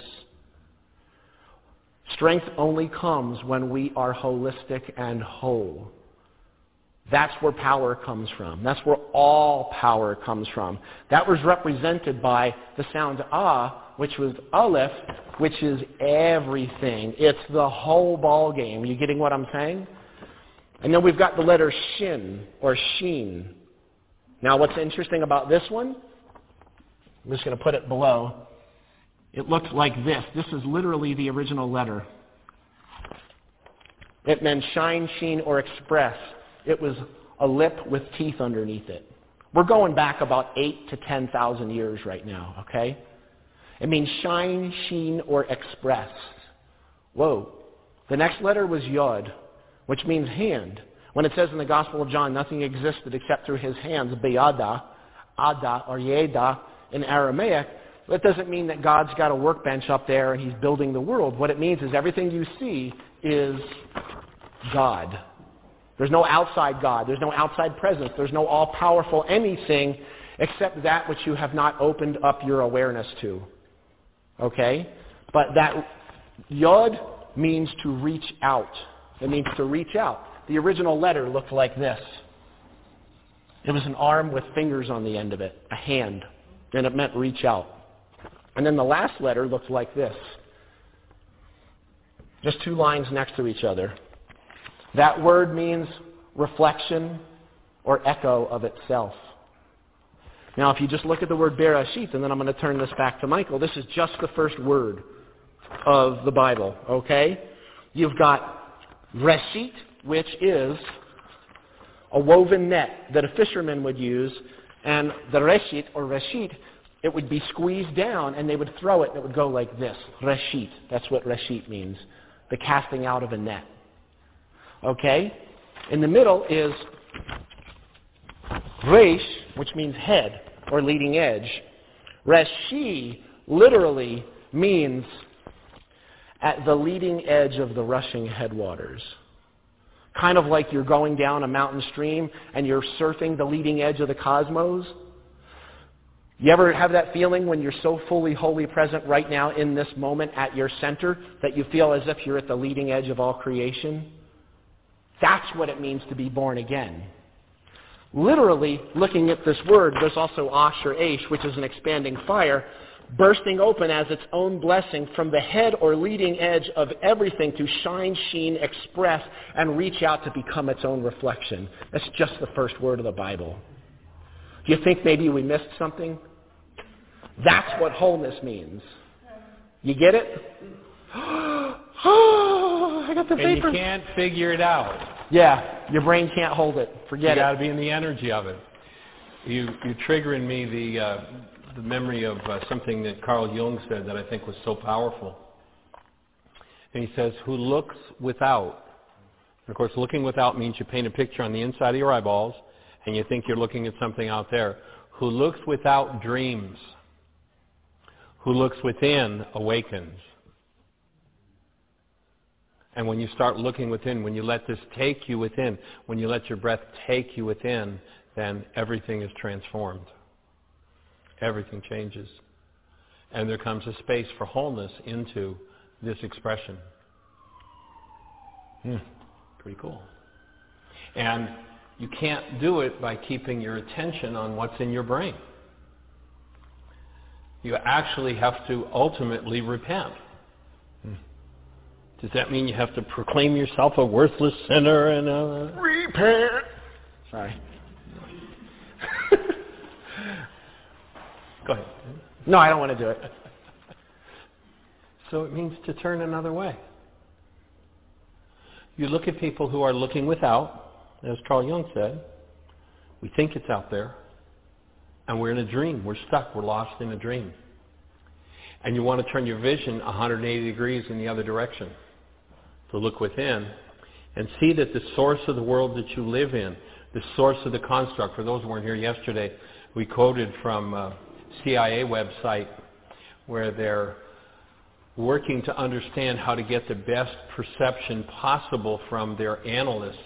Strength only comes when we are holistic and whole. That's where power comes from. That's where all power comes from. That was represented by the sound ah, which was aleph, which is everything. It's the whole ball game. You getting what I'm saying? And then we've got the letter shin or sheen. Now what's interesting about this one, I'm just going to put it below. It looked like this. This is literally the original letter. It meant shine, sheen, or express. It was a lip with teeth underneath it. We're going back about eight to ten thousand years right now, okay? It means shine, sheen, or express. Whoa. The next letter was yod, which means hand. When it says in the Gospel of John, nothing existed except through his hands, beyada, ada, or yeda in Aramaic, that doesn't mean that God's got a workbench up there and he's building the world. What it means is everything you see is God. There's no outside God. There's no outside presence. There's no all-powerful anything except that which you have not opened up your awareness to. Okay? But that yod means to reach out. It means to reach out. The original letter looked like this. It was an arm with fingers on the end of it, a hand, and it meant reach out. And then the last letter looked like this. Just two lines next to each other. That word means reflection or echo of itself. Now, if you just look at the word Bereshit, and then I'm going to turn this back to Michael, this is just the first word of the Bible, okay? You've got Reshit, which is a woven net that a fisherman would use, and the Reshit, or Reshit, it would be squeezed down, and they would throw it, and it would go like this, Reshit. That's what Reshit means, the casting out of a net. Okay? In the middle is Resh, which means head or leading edge. Reshi literally means at the leading edge of the rushing headwaters. Kind of like you're going down a mountain stream and you're surfing the leading edge of the cosmos. You ever have that feeling when you're so fully, wholly present right now in this moment at your center that you feel as if you're at the leading edge of all creation? That's what it means to be born again. Literally, looking at this word, there's also Ash or Aish, which is an expanding fire, bursting open as its own blessing from the head or leading edge of everything to shine, sheen, express, and reach out to become its own reflection. That's just the first word of the Bible. Do you think maybe we missed something? That's what wholeness means. You get it? Oh, I got the vapor. And you can't figure it out. Yeah, your brain can't hold it. Forget it. You got to be in the energy of it. You you trigger in me the uh, the memory of uh, something that Carl Jung said that I think was so powerful. And he says, "Who looks without?" And of course, looking without means you paint a picture on the inside of your eyeballs, and you think you're looking at something out there. Who looks without dreams. Who looks within awakens. And when you start looking within, when you let this take you within, when you let your breath take you within, then everything is transformed. Everything changes. And there comes a space for wholeness into this expression. Hmm. Pretty cool. And you can't do it by keeping your attention on what's in your brain. You actually have to ultimately repent. Hmm. Does that mean you have to proclaim yourself a worthless sinner and uh, repent? Sorry. Go ahead. No, I don't want to do it. So it means to turn another way. You look at people who are looking without, as Carl Jung said, we think it's out there, and we're in a dream. We're stuck. We're lost in a dream. And you want to turn your vision one hundred eighty degrees in the other direction. To look within and see that the source of the world that you live in, the source of the construct, for those who weren't here yesterday, we quoted from a C I A website where they're working to understand how to get the best perception possible from their analysts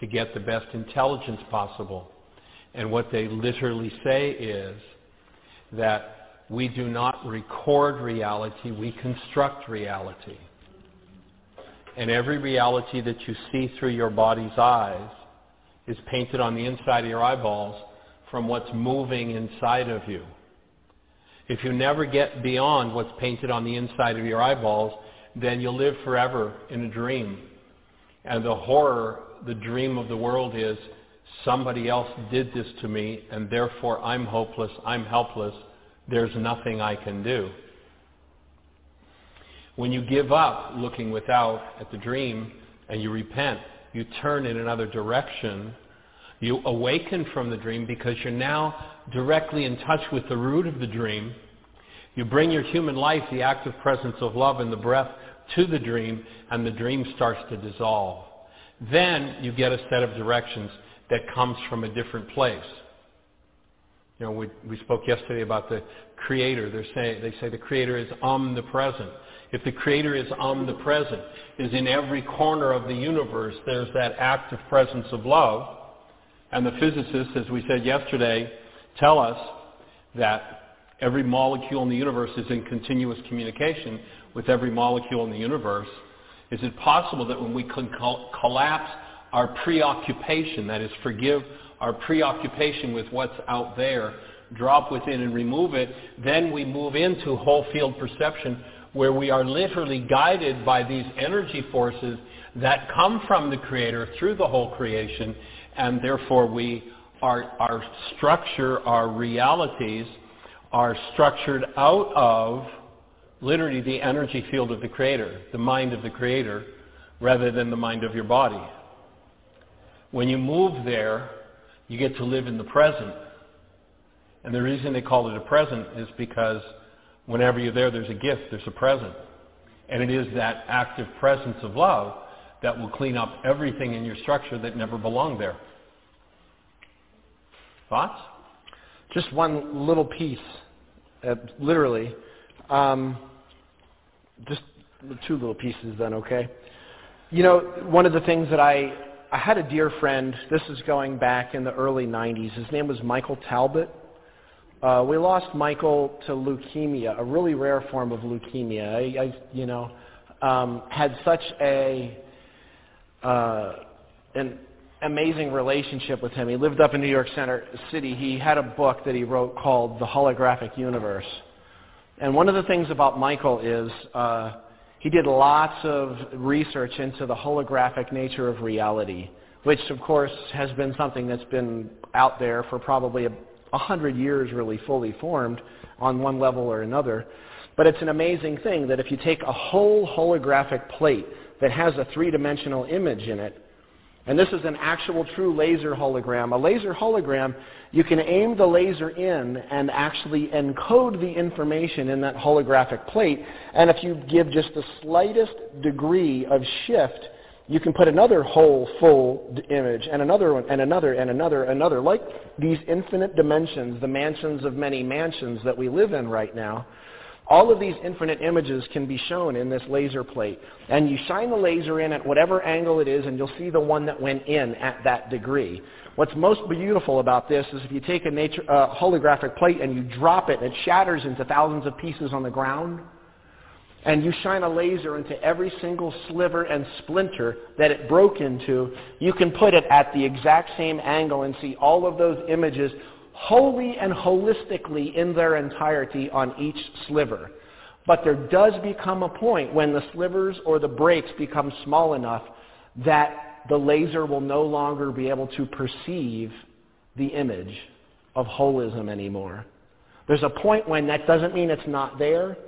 to get the best intelligence possible. And what they literally say is that we do not record reality, we construct reality. And every reality that you see through your body's eyes is painted on the inside of your eyeballs from what's moving inside of you. If you never get beyond what's painted on the inside of your eyeballs, then you'll live forever in a dream. And the horror, the dream of the world is, somebody else did this to me, and therefore I'm hopeless, I'm helpless, there's nothing I can do. When you give up looking without at the dream, and you repent, you turn in another direction, you awaken from the dream because you're now directly in touch with the root of the dream. You bring your human life, the active presence of love and the breath, to the dream, and the dream starts to dissolve. Then you get a set of directions that comes from a different place. You know, we, we spoke yesterday about the Creator. They're saying, they say the Creator is omnipresent. If the Creator is omnipresent, is in every corner of the universe, there's that active presence of love. And the physicists, as we said yesterday, tell us that every molecule in the universe is in continuous communication with every molecule in the universe. Is it possible that when we can collapse our preoccupation, that is, forgive our preoccupation with what's out there, drop within and remove it, then we move into whole field perception, where we are literally guided by these energy forces that come from the Creator through the whole creation, and therefore we are, our structure, our realities are structured out of literally the energy field of the Creator, the mind of the Creator, rather than the mind of your body. When you move there, you get to live in the present. And the reason they call it a present is because whenever you're there, there's a gift, there's a present. And it is that active presence of love that will clean up everything in your structure that never belonged there. Thoughts? Just one little piece, uh, literally. Um, just two little pieces then, okay? You know, one of the things that I... I had a dear friend, this is going back in the early nineties, his name was Michael Talbot. Uh, we lost Michael to leukemia, a really rare form of leukemia. I, I you know, um, had such a uh, an amazing relationship with him. He lived up in New York Center City. He had a book that he wrote called The Holographic Universe. And one of the things about Michael is... Uh, He did lots of research into the holographic nature of reality, which, of course, has been something that's been out there for probably a, a hundred years really fully formed on one level or another. But it's an amazing thing that if you take a whole holographic plate that has a three-dimensional image in it, and this is an actual true laser hologram. A laser hologram, you can aim the laser in and actually encode the information in that holographic plate. And if you give just the slightest degree of shift, you can put another whole full image and another one and another and another another. Like these infinite dimensions, the mansions of many mansions that we live in right now, all of these infinite images can be shown in this laser plate. And you shine the laser in at whatever angle it is, and you'll see the one that went in at that degree. What's most beautiful about this is if you take a nature, uh, holographic plate and you drop it, it shatters into thousands of pieces on the ground. And you shine a laser into every single sliver and splinter that it broke into. You can put it at the exact same angle and see all of those images wholly and holistically in their entirety on each sliver. But there does become a point when the slivers or the breaks become small enough that the laser will no longer be able to perceive the image of holism anymore. There's a point when that doesn't mean it's not there,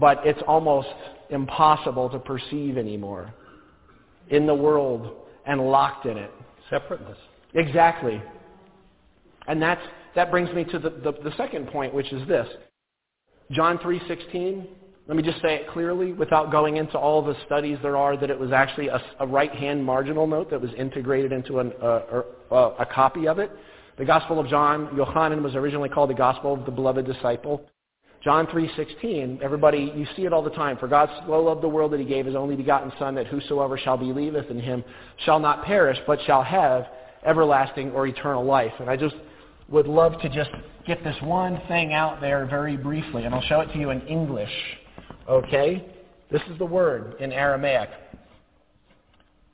but it's almost impossible to perceive anymore in the world and locked in it. Separateness. Exactly. And that's, that brings me to the, the, the second point, which is this. John three sixteen, let me just say it clearly without going into all the studies there are that it was actually a, a right-hand marginal note that was integrated into an, uh, uh, a copy of it. The Gospel of John, Yohanan was originally called the Gospel of the Beloved Disciple. John three sixteen, everybody, you see it all the time. For God so loved the world that he gave his only begotten Son, that whosoever shall believeth in him shall not perish, but shall have everlasting or eternal life. And I just... would love to just get this one thing out there very briefly, and I'll show it to you in English, okay? This is the word in Aramaic.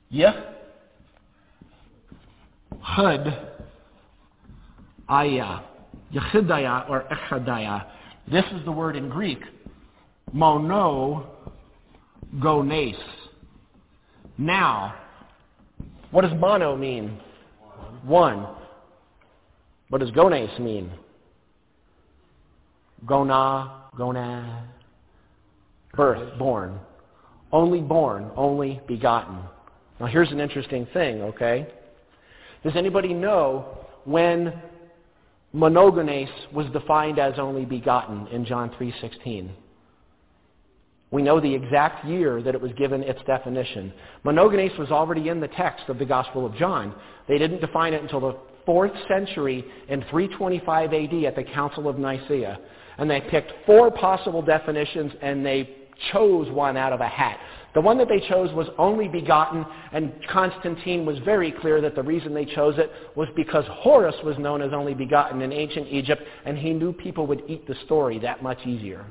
Yeah? Yehudaya, Yehudaya or Echadaya. This is the word in Greek, mono gones. Now, what does mono mean? One. One. What does gones mean? Gona, gona, birth, born. Only born, only begotten. Now here's an interesting thing, okay? Does anybody know when monogenes was defined as only begotten in John three sixteen? We know the exact year that it was given its definition. Monogenes was already in the text of the Gospel of John. They didn't define it until the fourth century in three twenty-five A D at the Council of Nicaea. And they picked four possible definitions and they chose one out of a hat. The one that they chose was only begotten, and Constantine was very clear that the reason they chose it was because Horus was known as only begotten in ancient Egypt, and he knew people would eat the story that much easier.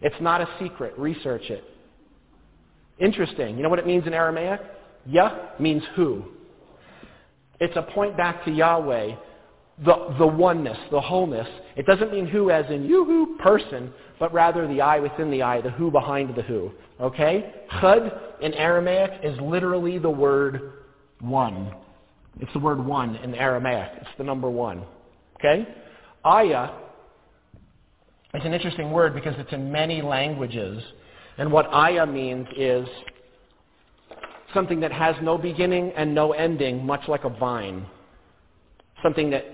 It's not a secret. Research it. Interesting. You know what it means in Aramaic? Yah means who. It's a point back to Yahweh, the, the oneness, the wholeness. It doesn't mean who as in yoo-hoo, person, but rather the I within the I, the who behind the who. Okay? Chud in Aramaic is literally the word one. It's the word one in Aramaic. It's the number one. Okay? Ayah is an interesting word because it's in many languages. And what ayah means is something that has no beginning and no ending, much like a vine. Something that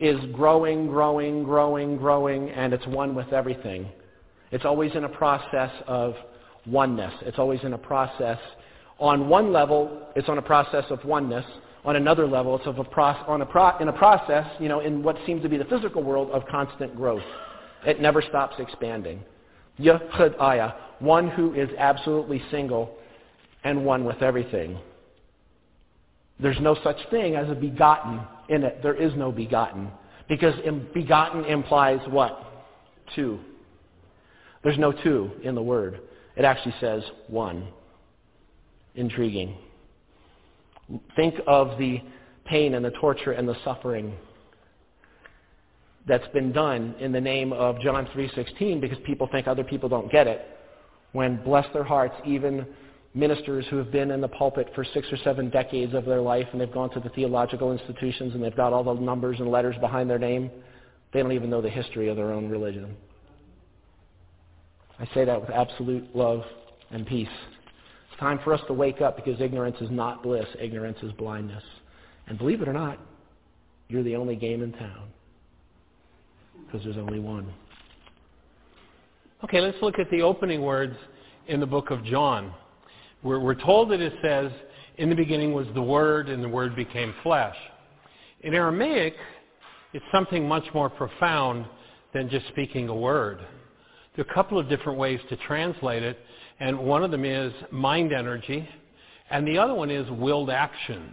is growing, growing, growing, growing, and it's one with everything. It's always in a process of oneness. It's always in a process. On one level, it's on a process of oneness. On another level, it's of a pro- on a pro- in a process, you know, in what seems to be the physical world of constant growth. It never stops expanding. Yehudaya, one who is absolutely single and one with everything. There's no such thing as a begotten in it. There is no begotten. Because begotten implies what? Two. There's no two in the word. It actually says one. Intriguing. Think of the pain and the torture and the suffering that's been done in the name of John three sixteen, because people think other people don't get it. When, bless their hearts, even ministers who have been in the pulpit for six or seven decades of their life, and they've gone to the theological institutions and they've got all the numbers and letters behind their name, they don't even know the history of their own religion. I say that with absolute love and peace. It's time for us to wake up, because ignorance is not bliss. Ignorance is blindness. And believe it or not, you're the only game in town, because there's only one. Okay, let's look at the opening words in the book of John. We're, we're told that it says, in the beginning was the Word, and the Word became flesh. In Aramaic, it's something much more profound than just speaking a word. There are a couple of different ways to translate it, and one of them is mind energy, and the other one is willed action.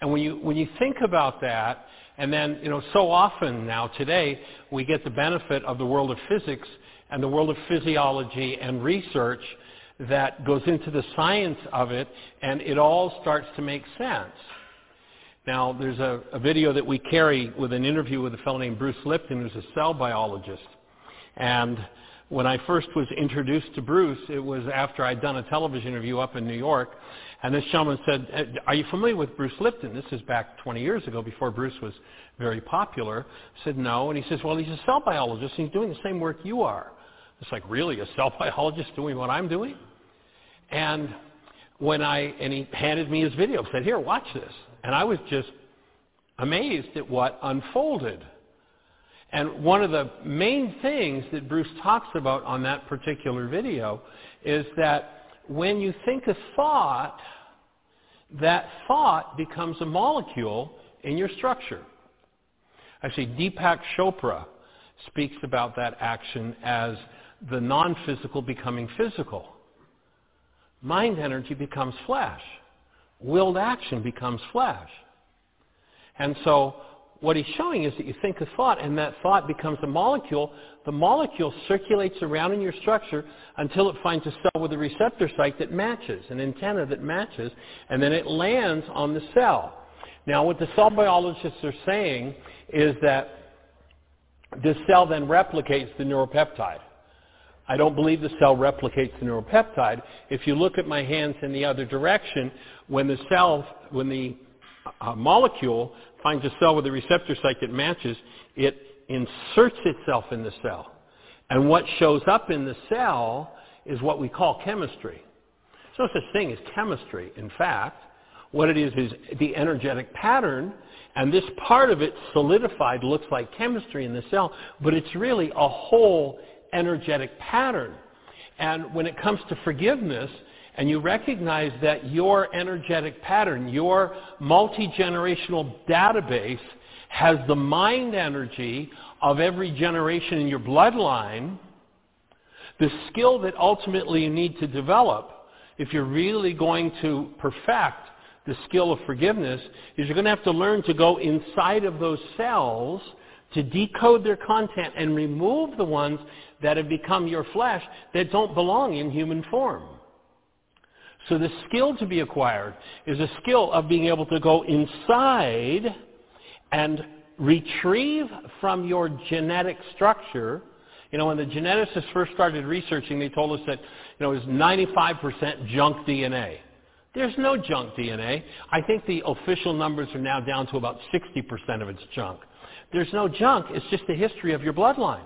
And when you when you think about that, and then, you know, so often now today, we get the benefit of the world of physics and the world of physiology and research that goes into the science of it, and it all starts to make sense. Now, there's a, a video that we carry with an interview with a fellow named Bruce Lipton, who's a cell biologist. And when I first was introduced to Bruce, it was after I'd done a television interview up in New York, and this gentleman said, "Are you familiar with Bruce Lipton?" This is back twenty years ago, before Bruce was very popular. I said, "No." And he says, "Well, he's a cell biologist, and he's doing the same work you are." It's like, really, a cell biologist doing what I'm doing? And when I, and he handed me his video, said, "Here, watch this." And I was just amazed at what unfolded. And one of the main things that Bruce talks about on that particular video is that when you think a thought, that thought becomes a molecule in your structure. Actually, Deepak Chopra speaks about that action as the non-physical becoming physical. Mind energy becomes flesh. Willed action becomes flesh. And so what he's showing is that you think a thought, and that thought becomes a molecule. The molecule circulates around in your structure until it finds a cell with a receptor site that matches, an antenna that matches, and then it lands on the cell. Now, what the cell biologists are saying is that this cell then replicates the neuropeptide. I don't believe the cell replicates the neuropeptide. If you look at my hands in the other direction, when the cell, when the uh, molecule finds a cell with a receptor site that matches, it inserts itself in the cell. And what shows up in the cell is what we call chemistry. There's no such thing as chemistry, in fact. What it is is the energetic pattern, and this part of it solidified looks like chemistry in the cell, but it's really a whole energetic pattern. And when it comes to forgiveness, and you recognize that your energetic pattern, your multi-generational database has the mind energy of every generation in your bloodline, the skill that ultimately you need to develop, if you're really going to perfect the skill of forgiveness, is you're going to have to learn to go inside of those cells to decode their content and remove the ones that have become your flesh that don't belong in human form. So the skill to be acquired is a skill of being able to go inside and retrieve from your genetic structure. You know, when the geneticists first started researching, they told us that, you know, it was ninety-five percent junk D N A. There's no junk D N A. I think the official numbers are now down to about sixty percent of it's junk. There's no junk. It's just the history of your bloodline.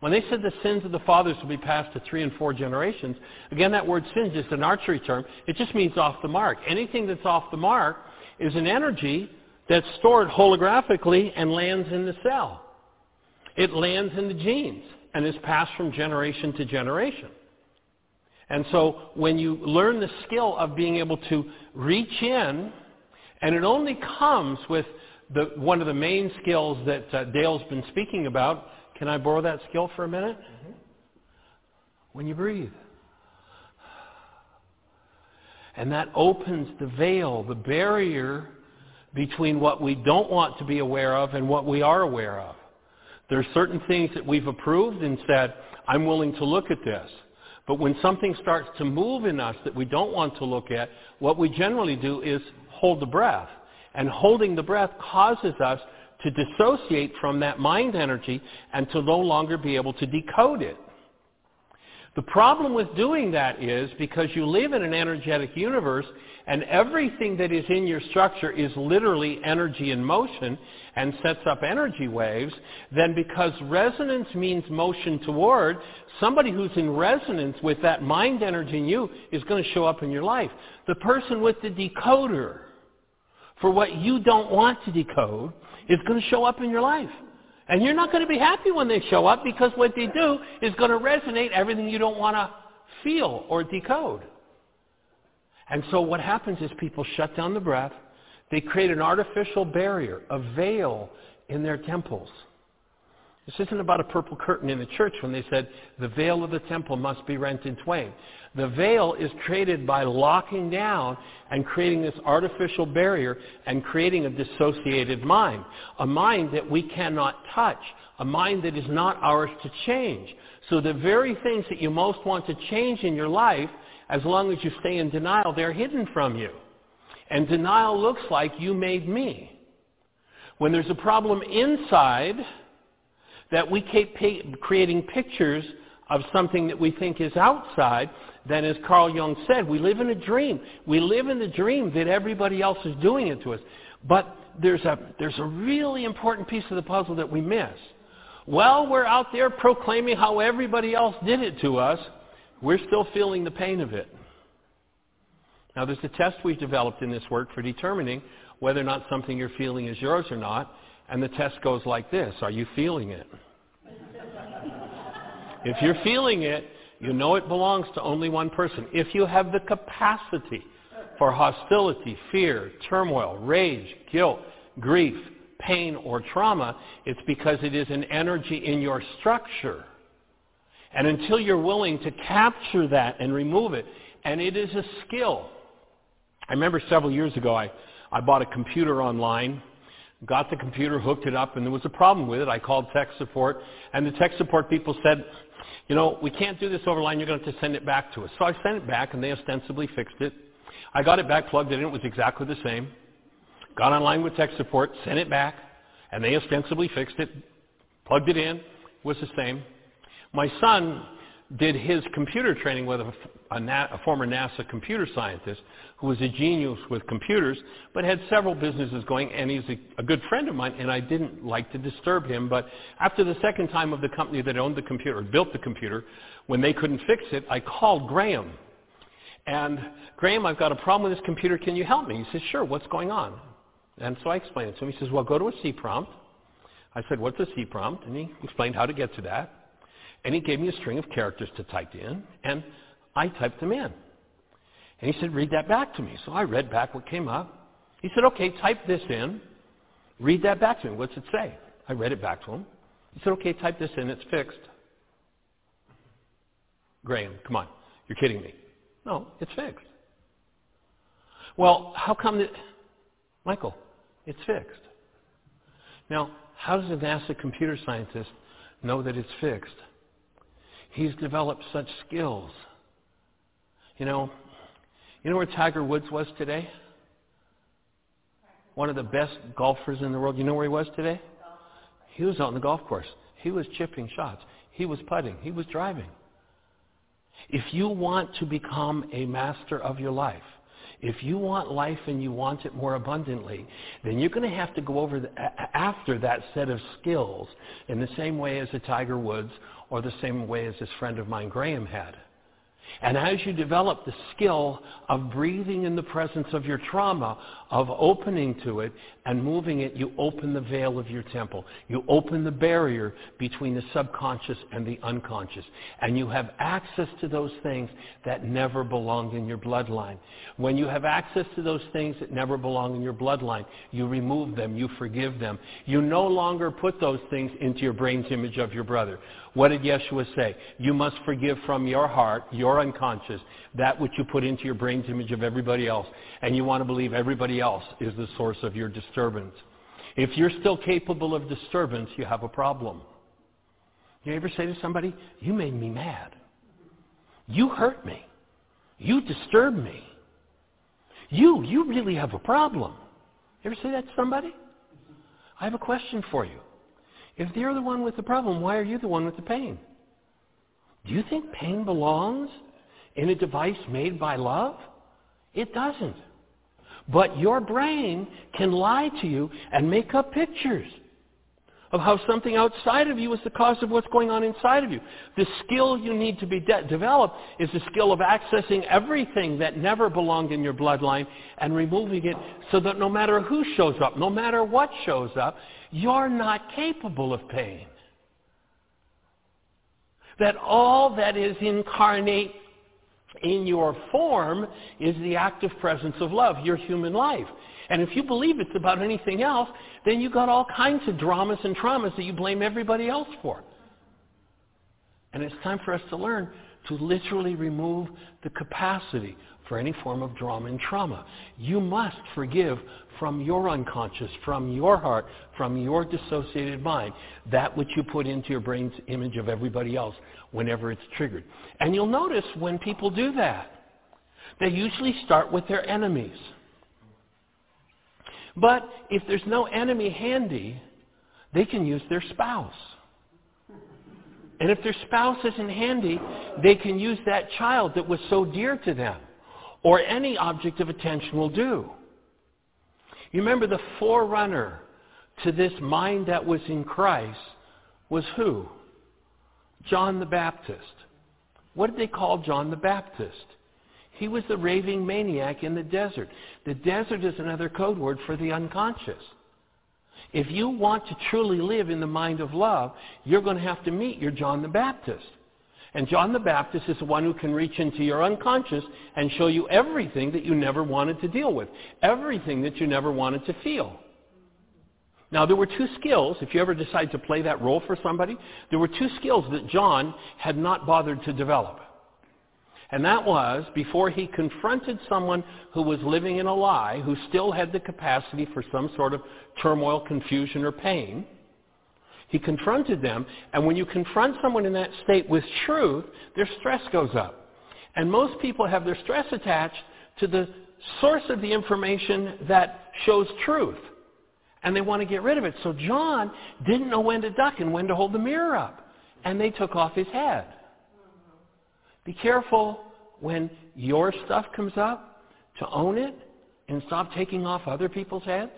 When they said the sins of the fathers will be passed to three and four generations, again, that word sin is an archery term. It just means off the mark. Anything that's off the mark is an energy that's stored holographically and lands in the cell. It lands in the genes and is passed from generation to generation. And so when you learn the skill of being able to reach in, and it only comes with the, one of the main skills that uh, Dale's been speaking about. Can I borrow that skill for a minute? Mm-hmm. When you breathe. And that opens the veil, the barrier between what we don't want to be aware of and what we are aware of. There are certain things that we've approved and said, I'm willing to look at this. But when something starts to move in us that we don't want to look at, what we generally do is hold the breath. And holding the breath causes us to dissociate from that mind energy and to no longer be able to decode it. The problem with doing that is because you live in an energetic universe and everything that is in your structure is literally energy in motion and sets up energy waves, then because resonance means motion toward, somebody who's in resonance with that mind energy in you is going to show up in your life. The person with the decoder for what you don't want to decode is going to show up in your life. And you're not going to be happy when they show up because what they do is going to resonate everything you don't want to feel or decode. And so what happens is people shut down the breath. They create an artificial barrier, a veil in their temples. This isn't about a purple curtain in the church when they said the veil of the temple must be rent in twain. The veil is created by locking down and creating this artificial barrier and creating a dissociated mind, a mind that we cannot touch, a mind that is not ours to change. So the very things that you most want to change in your life, as long as you stay in denial, they're hidden from you. And denial looks like you made me. When there's a problem inside that we keep creating pictures of something that we think is outside, then as Carl Jung said, we live in a dream. We live in the dream that everybody else is doing it to us. But there's a, there's a really important piece of the puzzle that we miss. While we're out there proclaiming how everybody else did it to us, we're still feeling the pain of it. Now, there's a test we've developed in this work for determining whether or not something you're feeling is yours or not, and the test goes like this. Are you feeling it? If you're feeling it, you know it belongs to only one person. If you have the capacity for hostility, fear, turmoil, rage, guilt, grief, pain, or trauma, it's because it is an energy in your structure. And until you're willing to capture that and remove it, and it is a skill. I remember several years ago, I, I bought a computer online, got the computer, hooked it up, and there was a problem with it. I called tech support, and the tech support people said, you know, we can't do this over line. You're going to have to send it back to us. So I sent it back, and they ostensibly fixed it. I got it back, plugged it in. It was exactly the same. got online with tech support, sent it back, and they ostensibly fixed it, plugged it in, was the same. My son did his computer training with a, a, Na, a former NASA computer scientist who was a genius with computers, but had several businesses going, and he's a, a good friend of mine, and I didn't like to disturb him. But after the second time of the company that owned the computer, or built the computer, when they couldn't fix it, I called Graham. And, Graham, I've got a problem with this computer. Can you help me? He says, sure, what's going on? And so I explained it to him. He says, well, go to a C prompt. I said, what's a C prompt? And he explained how to get to that. And he gave me a string of characters to type in, and I typed them in. And he said, read that back to me. So I read back what came up. He said, okay, type this in. Read that back to me. What's it say? I read it back to him. He said, okay, type this in. It's fixed. Graham, come on. You're kidding me. No, it's fixed. Well, how come that... Michael, it's fixed. Now, how does a NASA computer scientist know that it's fixed? He's developed such skills. You know, you know where Tiger Woods was today? One of the best golfers in the world. You know where he was today? He was out on the golf course. He was chipping shots. He was putting. He was driving. If you want to become a master of your life, if you want life and you want it more abundantly, then you're going to have to go over the, after that set of skills in the same way as a Tiger Woods or the same way as this friend of mine, Graham, had. And as you develop the skill of breathing in the presence of your trauma, of opening to it and moving it, you open the veil of your temple. You open the barrier between the subconscious and the unconscious. And you have access to those things that never belonged in your bloodline. When you have access to those things that never belong in your bloodline, you remove them, you forgive them. You no longer put those things into your brain's image of your brother. What did Yeshua say? You must forgive from your heart, your unconscious, that which you put into your brain's image of everybody else, and you want to believe everybody else is the source of your disturbance. If you're still capable of disturbance, you have a problem. You ever say to somebody, you made me mad. You hurt me. You disturbed me. You, you really have a problem. You ever say that to somebody? I have a question for you. If you're the one with the problem, why are you the one with the pain? Do you think pain belongs in a device made by love? It doesn't. But your brain can lie to you and make up pictures of how something outside of you is the cause of what's going on inside of you. The skill you need to be de- developed is the skill of accessing everything that never belonged in your bloodline and removing it so that no matter who shows up, no matter what shows up, you're not capable of pain. That all that is incarnate in your form is the active presence of love, your human life. And if you believe it's about anything else, then you've got all kinds of dramas and traumas that you blame everybody else for. And it's time for us to learn to literally remove the capacity for any form of drama and trauma. You must forgive from your unconscious, from your heart, from your dissociated mind, that which you put into your brain's image of everybody else whenever it's triggered. And you'll notice when people do that, they usually start with their enemies. But if there's no enemy handy, they can use their spouse. And if their spouse isn't handy, they can use that child that was so dear to them, or any object of attention will do. You remember the forerunner to this mind that was in Christ was who? John the Baptist. What did they call John the Baptist? He was the raving maniac in the desert. The desert is another code word for the unconscious. If you want to truly live in the mind of love, you're going to have to meet your John the Baptist. And John the Baptist is the one who can reach into your unconscious and show you everything that you never wanted to deal with, everything that you never wanted to feel. Now, there were two skills, if you ever decide to play that role for somebody, there were two skills that John had not bothered to develop. And that was, before he confronted someone who was living in a lie, who still had the capacity for some sort of turmoil, confusion, or pain, he confronted them. And when you confront someone in that state with truth, their stress goes up. And most people have their stress attached to the source of the information that shows truth, and they want to get rid of it. So John didn't know when to duck and when to hold the mirror up, and they took off his head. Be careful when your stuff comes up to own it and stop taking off other people's heads.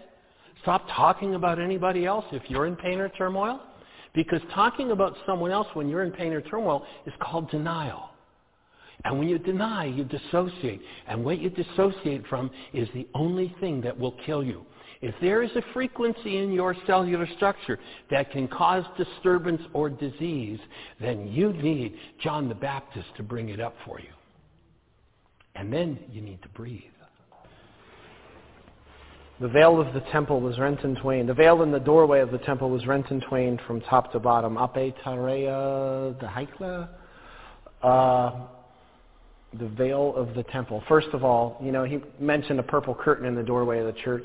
Stop talking about anybody else if you're in pain or turmoil, because talking about someone else when you're in pain or turmoil is called denial. And when you deny, you dissociate. And what you dissociate from is the only thing that will kill you. If there is a frequency in your cellular structure that can cause disturbance or disease, then you need John the Baptist to bring it up for you. And then you need to breathe. The veil of the temple was rent in twain. The veil in the doorway of the temple was rent in twain from top to bottom. Ape tareya, the Heikla. Uh, the veil of the temple. First of all, you know, he mentioned a purple curtain in the doorway of the church.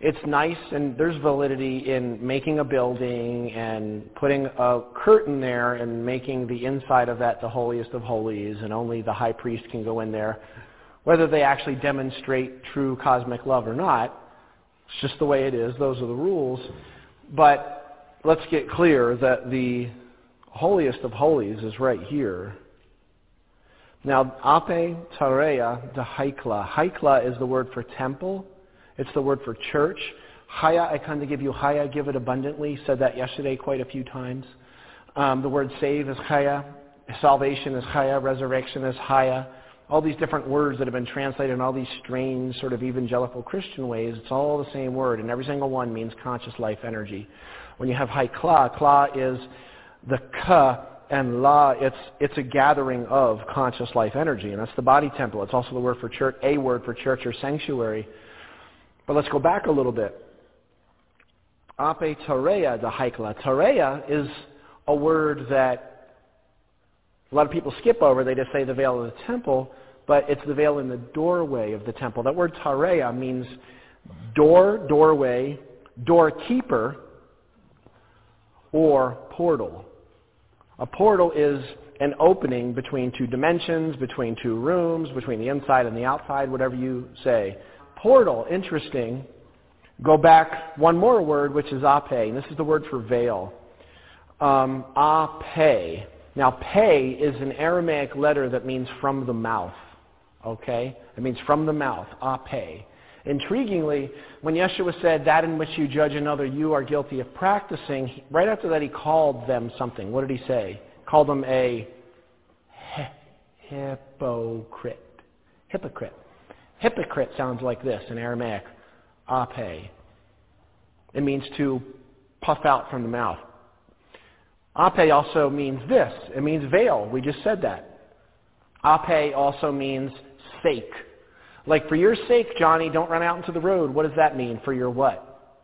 It's nice, and there's validity in making a building and putting a curtain there and making the inside of that the holiest of holies, and only the high priest can go in there. Whether they actually demonstrate true cosmic love or not, it's just the way it is. Those are the rules. But let's get clear that the holiest of holies is right here. Now, Ape Tareya, the Heikla. Heikla is the word for temple. It's the word for church. Haya, I kind of give you Haya, give it abundantly. Said that yesterday quite a few times. Um, the word save is Haya. Salvation is Haya. Resurrection is Haya. All these different words that have been translated in all these strange sort of evangelical Christian ways, it's all the same word, and every single one means conscious life energy. When you have Heikla, Kla is the Ka, and La, it's it's a gathering of conscious life energy, and that's the body temple. It's also the word for church, a word for church or sanctuary. But let's go back a little bit. Ape Tareya, the Heikla. Tareya is a word that a lot of people skip over. They just say the veil of the temple, but it's the veil in the doorway of the temple. That word Tareya means door, doorway, doorkeeper, or portal. A portal is an opening between two dimensions, between two rooms, between the inside and the outside, whatever you say. Portal, interesting. Go back one more word, which is ape, and this is the word for veil. Um, ape. Now, pe is an Aramaic letter that means from the mouth, okay? It means from the mouth, ape. Intriguingly, when Yeshua said, that in which you judge another, you are guilty of practicing, right after that he called them something. What did he say? Called them a he- hypocrite. Hypocrite. Hypocrite sounds like this in Aramaic. Ape. It means to puff out from the mouth. Ape also means this. It means veil. We just said that. Ape also means sake. Like, for your sake, Johnny, don't run out into the road. What does that mean? For your what?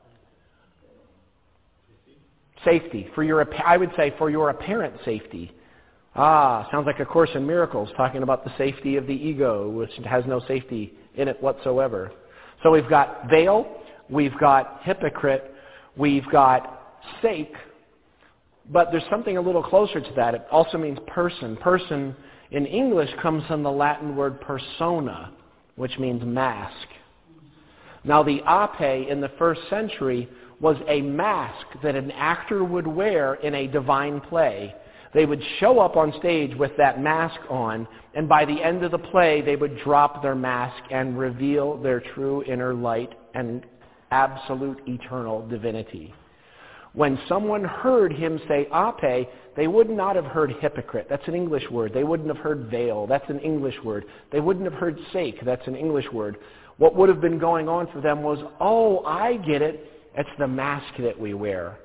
Safety. For your, I would say for your apparent safety. Ah, sounds like A Course in Miracles, talking about the safety of the ego, which has no safety in it whatsoever. So we've got veil, we've got hypocrite, we've got sake, but there's something a little closer to that. It also means person. Person in English comes from the Latin word persona, which means mask. Now the ape in the first century was a mask that an actor would wear in a divine play. They would show up on stage with that mask on, and by the end of the play, they would drop their mask and reveal their true inner light and absolute eternal divinity. When someone heard him say ape, they would not have heard hypocrite. That's an English word. They wouldn't have heard veil. That's an English word. They wouldn't have heard sake. That's an English word. What would have been going on for them was, oh, I get it. It's the mask that we wear.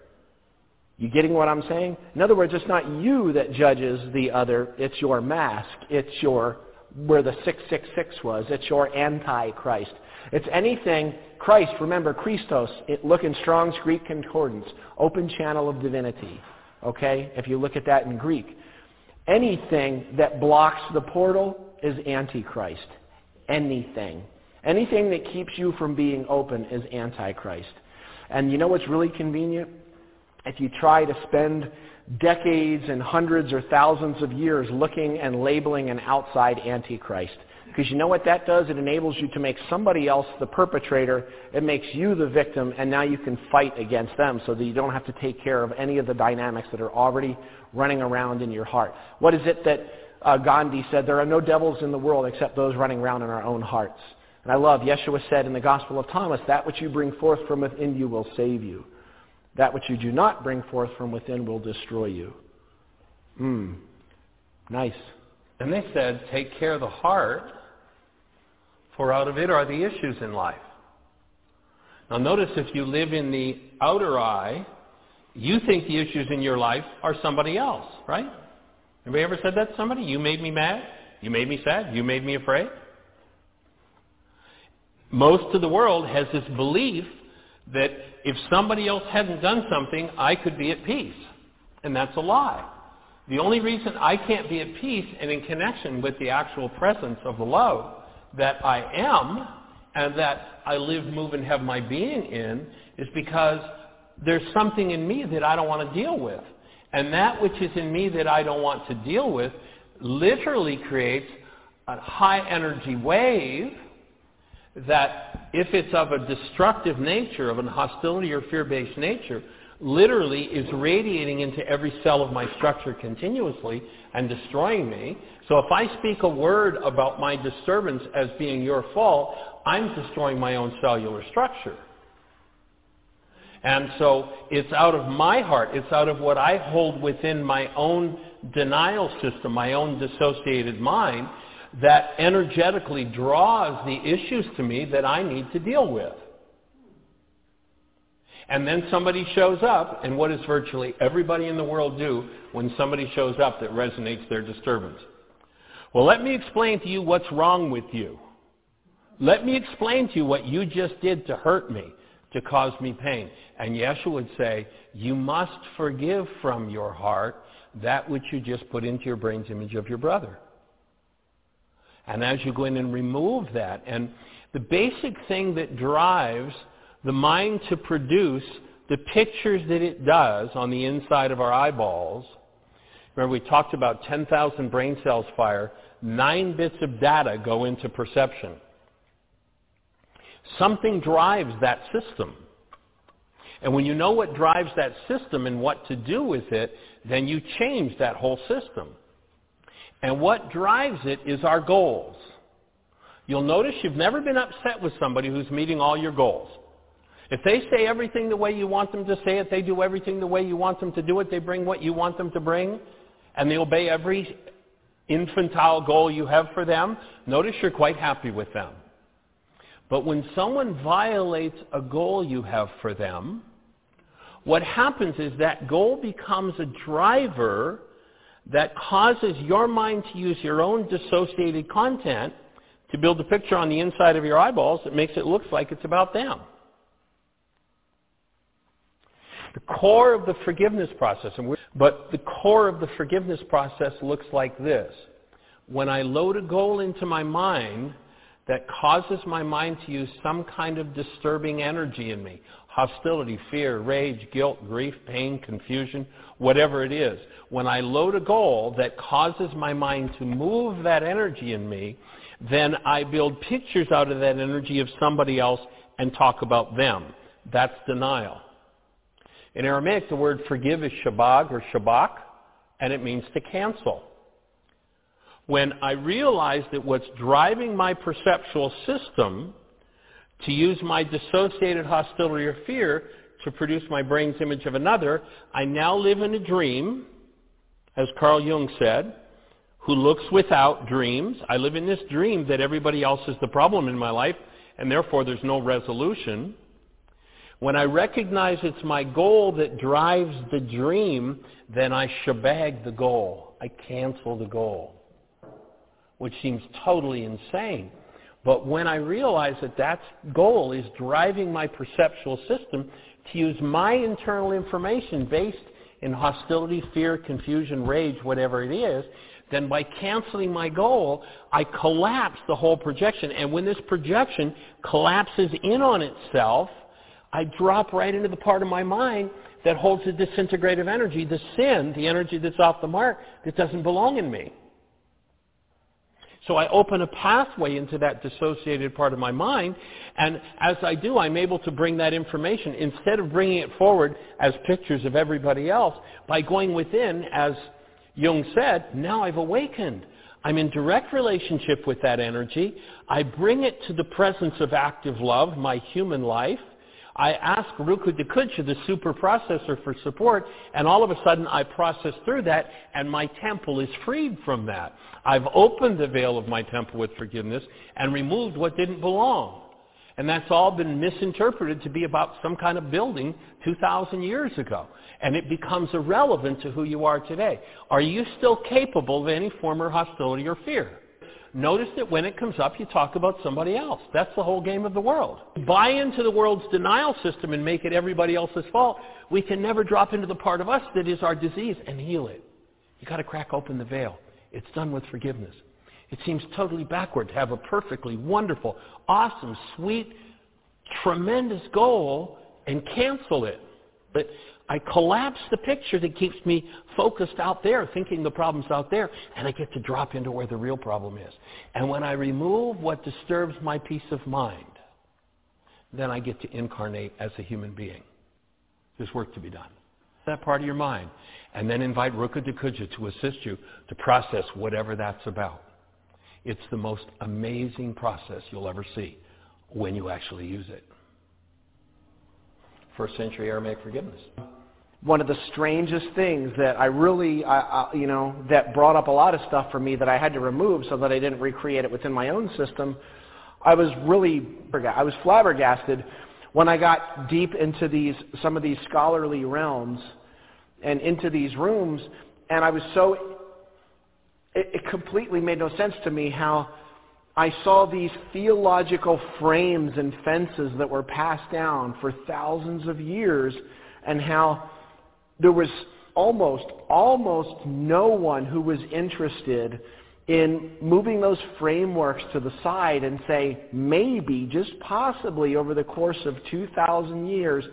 You getting what I'm saying? In other words, it's not you that judges the other. It's your mask. It's your, where the six six six was. It's your anti-Christ. It's anything, Christ, remember, Christos, it, look in Strong's Greek Concordance, open channel of divinity, okay? If you look at that in Greek. Anything that blocks the portal is anti-Christ. Anything. Anything that keeps you from being open is anti-Christ. And you know what's really convenient? If you try to spend decades and hundreds or thousands of years looking and labeling an outside antichrist, Because you know what that does? It enables you to make somebody else the perpetrator. It makes you the victim, and now you can fight against them so that you don't have to take care of any of the dynamics that are already running around in your heart. What is it that uh, Gandhi said? There are no devils in the world except those running around in our own hearts. And I love, Yeshua said in the Gospel of Thomas, that which you bring forth from within you will save you. That which you do not bring forth from within will destroy you. Hmm. Nice. And they said, take care of the heart, for out of it are the issues in life. Now notice, if you live in the outer eye, you think the issues in your life are somebody else, right? Anybody ever said that to somebody? You made me mad, you made me sad, you made me afraid. Most of the world has this belief that if somebody else hadn't done something, I could be at peace. And that's a lie. The only reason I can't be at peace and in connection with the actual presence of the love that I am and that I live, move, and have my being in is because there's something in me that I don't want to deal with. And that which is in me that I don't want to deal with literally creates a high energy wave that, if it's of a destructive nature, of a hostility or fear-based nature, literally is radiating into every cell of my structure continuously and destroying me. So if I speak a word about my disturbance as being your fault, I'm destroying my own cellular structure. And so it's out of my heart, it's out of what I hold within my own denial system, my own dissociated mind, that energetically draws the issues to me that I need to deal with. And then somebody shows up, and what does virtually everybody in the world do when somebody shows up that resonates their disturbance? Well, let me explain to you what's wrong with you. Let me explain to you what you just did to hurt me, to cause me pain. And Yeshua would say, you must forgive from your heart that which you just put into your brain's image of your brother. And as you go in and remove that, and the basic thing that drives the mind to produce the pictures that it does on the inside of our eyeballs. Remember, we talked about ten thousand brain cells fire. Nine bits of data go into perception. Something drives that system. And when you know what drives that system and what to do with it, then you change that whole system. And what drives it is our goals. You'll notice you've never been upset with somebody who's meeting all your goals. If they say everything the way you want them to say it, they do everything the way you want them to do it, they bring what you want them to bring, and they obey every infantile goal you have for them, notice you're quite happy with them. But when someone violates a goal you have for them, what happens is that goal becomes a driver that causes your mind to use your own dissociated content to build a picture on the inside of your eyeballs that makes it look like it's about them. The core of the forgiveness process, and we're, but the core of the forgiveness process looks like this. When I load a goal into my mind that causes my mind to use some kind of disturbing energy in me, hostility, fear, rage, guilt, grief, pain, confusion, whatever it is, when I load a goal that causes my mind to move that energy in me, then I build pictures out of that energy of somebody else and talk about them. That's denial. In Aramaic, the word forgive is Shabag or Shabak, and it means to cancel. When I realize that what's driving my perceptual system to use my dissociated hostility or fear to produce my brain's image of another, I now live in a dream, as Carl Jung said, who looks without dreams. I live in this dream that everybody else is the problem in my life, and therefore there's no resolution. When I recognize it's my goal that drives the dream, then I shabag the goal. I cancel the goal, which seems totally insane. But when I realize that that goal is driving my perceptual system to use my internal information based in hostility, fear, confusion, rage, whatever it is, then by canceling my goal, I collapse the whole projection. And when this projection collapses in on itself, I drop right into the part of my mind that holds the disintegrative energy, the sin, the energy that's off the mark, that doesn't belong in me. So I open a pathway into that dissociated part of my mind, and as I do, I'm able to bring that information, instead of bringing it forward as pictures of everybody else, by going within, as Jung said, now I've awakened. I'm in direct relationship with that energy. I bring it to the presence of active love, my human life. I ask Rukha d'Koodsha, the super processor, for support, and all of a sudden I process through that, and my temple is freed from that. I've opened the veil of my temple with forgiveness and removed what didn't belong. And that's all been misinterpreted to be about some kind of building two thousand years ago. And it becomes irrelevant to who you are today. Are you still capable of any former hostility or fear? Notice that when it comes up, you talk about somebody else. That's the whole game of the world. Buy into the world's denial system and make it everybody else's fault. We can never drop into the part of us that is our disease and heal it. You got to crack open the veil. It's done with forgiveness. It seems totally backward to have a perfectly wonderful, awesome, sweet, tremendous goal and cancel it. But I collapse the picture that keeps me focused out there, thinking the problem's out there, and I get to drop into where the real problem is. And when I remove what disturbs my peace of mind, then I get to incarnate as a human being. There's work to be done. That part of your mind. And then invite Rukha d'Koodsha to assist you to process whatever that's about. It's the most amazing process you'll ever see when you actually use it. First century Aramaic forgiveness. One of the strangest things that I really, I, I, you know, that brought up a lot of stuff for me that I had to remove so that I didn't recreate it within my own system. I was really, I was flabbergasted when I got deep into these, some of these scholarly realms and into these rooms, and I was so, it, it completely made no sense to me how I saw these theological frames and fences that were passed down for thousands of years, and how there was almost, almost no one who was interested in moving those frameworks to the side and say, maybe, just possibly, over the course of two thousand years,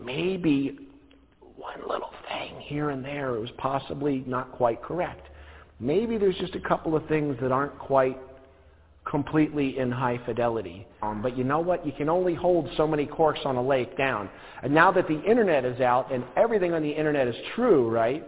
maybe one little thing here and there was possibly not quite correct. Maybe there's just a couple of things that aren't quite completely in high fidelity. Um, but you know what? You can only hold so many corks on a lake down. And now that the internet is out and everything on the internet is true, right?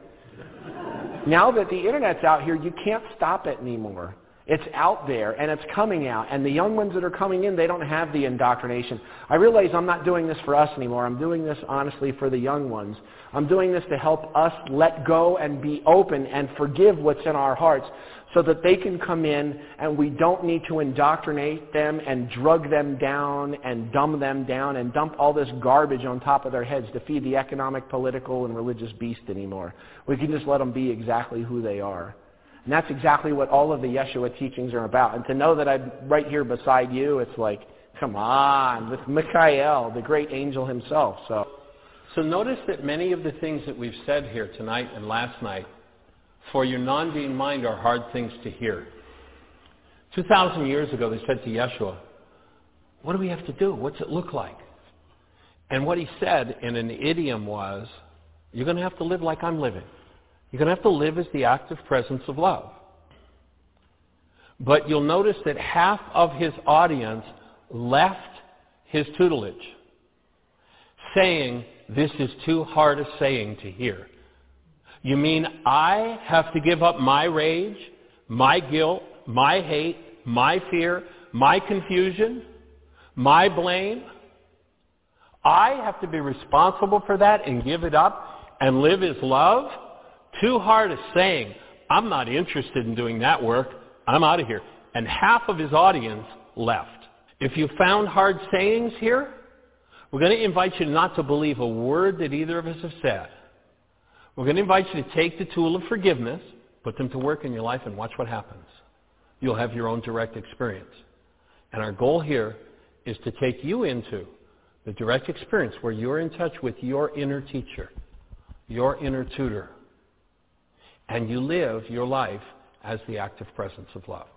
Now that the internet's out here, you can't stop it anymore. It's out there, and it's coming out. And the young ones that are coming in, they don't have the indoctrination. I realize I'm not doing this for us anymore. I'm doing this, honestly, for the young ones. I'm doing this to help us let go and be open and forgive what's in our hearts, so that they can come in and we don't need to indoctrinate them and drug them down and dumb them down and dump all this garbage on top of their heads to feed the economic, political, and religious beast anymore. We can just let them be exactly who they are. And that's exactly what all of the Yeshua teachings are about. And to know that I'm right here beside you, it's like, come on, with Michael, the great angel himself. So, so notice that many of the things that we've said here tonight and last night for your non-being mind are hard things to hear. two thousand years ago, they said to Yeshua, what do we have to do? What's it look like? And what he said in an idiom was, you're going to have to live like I'm living. You're going to have to live as the active presence of love. But you'll notice that half of his audience left his tutelage, saying, this is too hard a saying to hear. You mean I have to give up my rage, my guilt, my hate, my fear, my confusion, my blame? I have to be responsible for that and give it up and live as love? Too hard a saying. I'm not interested in doing that work. I'm out of here. And half of his audience left. If you found hard sayings here, we're going to invite you not to believe a word that either of us have said. We're going to invite you to take the tool of forgiveness, put them to work in your life, and watch what happens. You'll have your own direct experience. And our goal here is to take you into the direct experience where you're in touch with your inner teacher, your inner tutor, and you live your life as the active presence of love.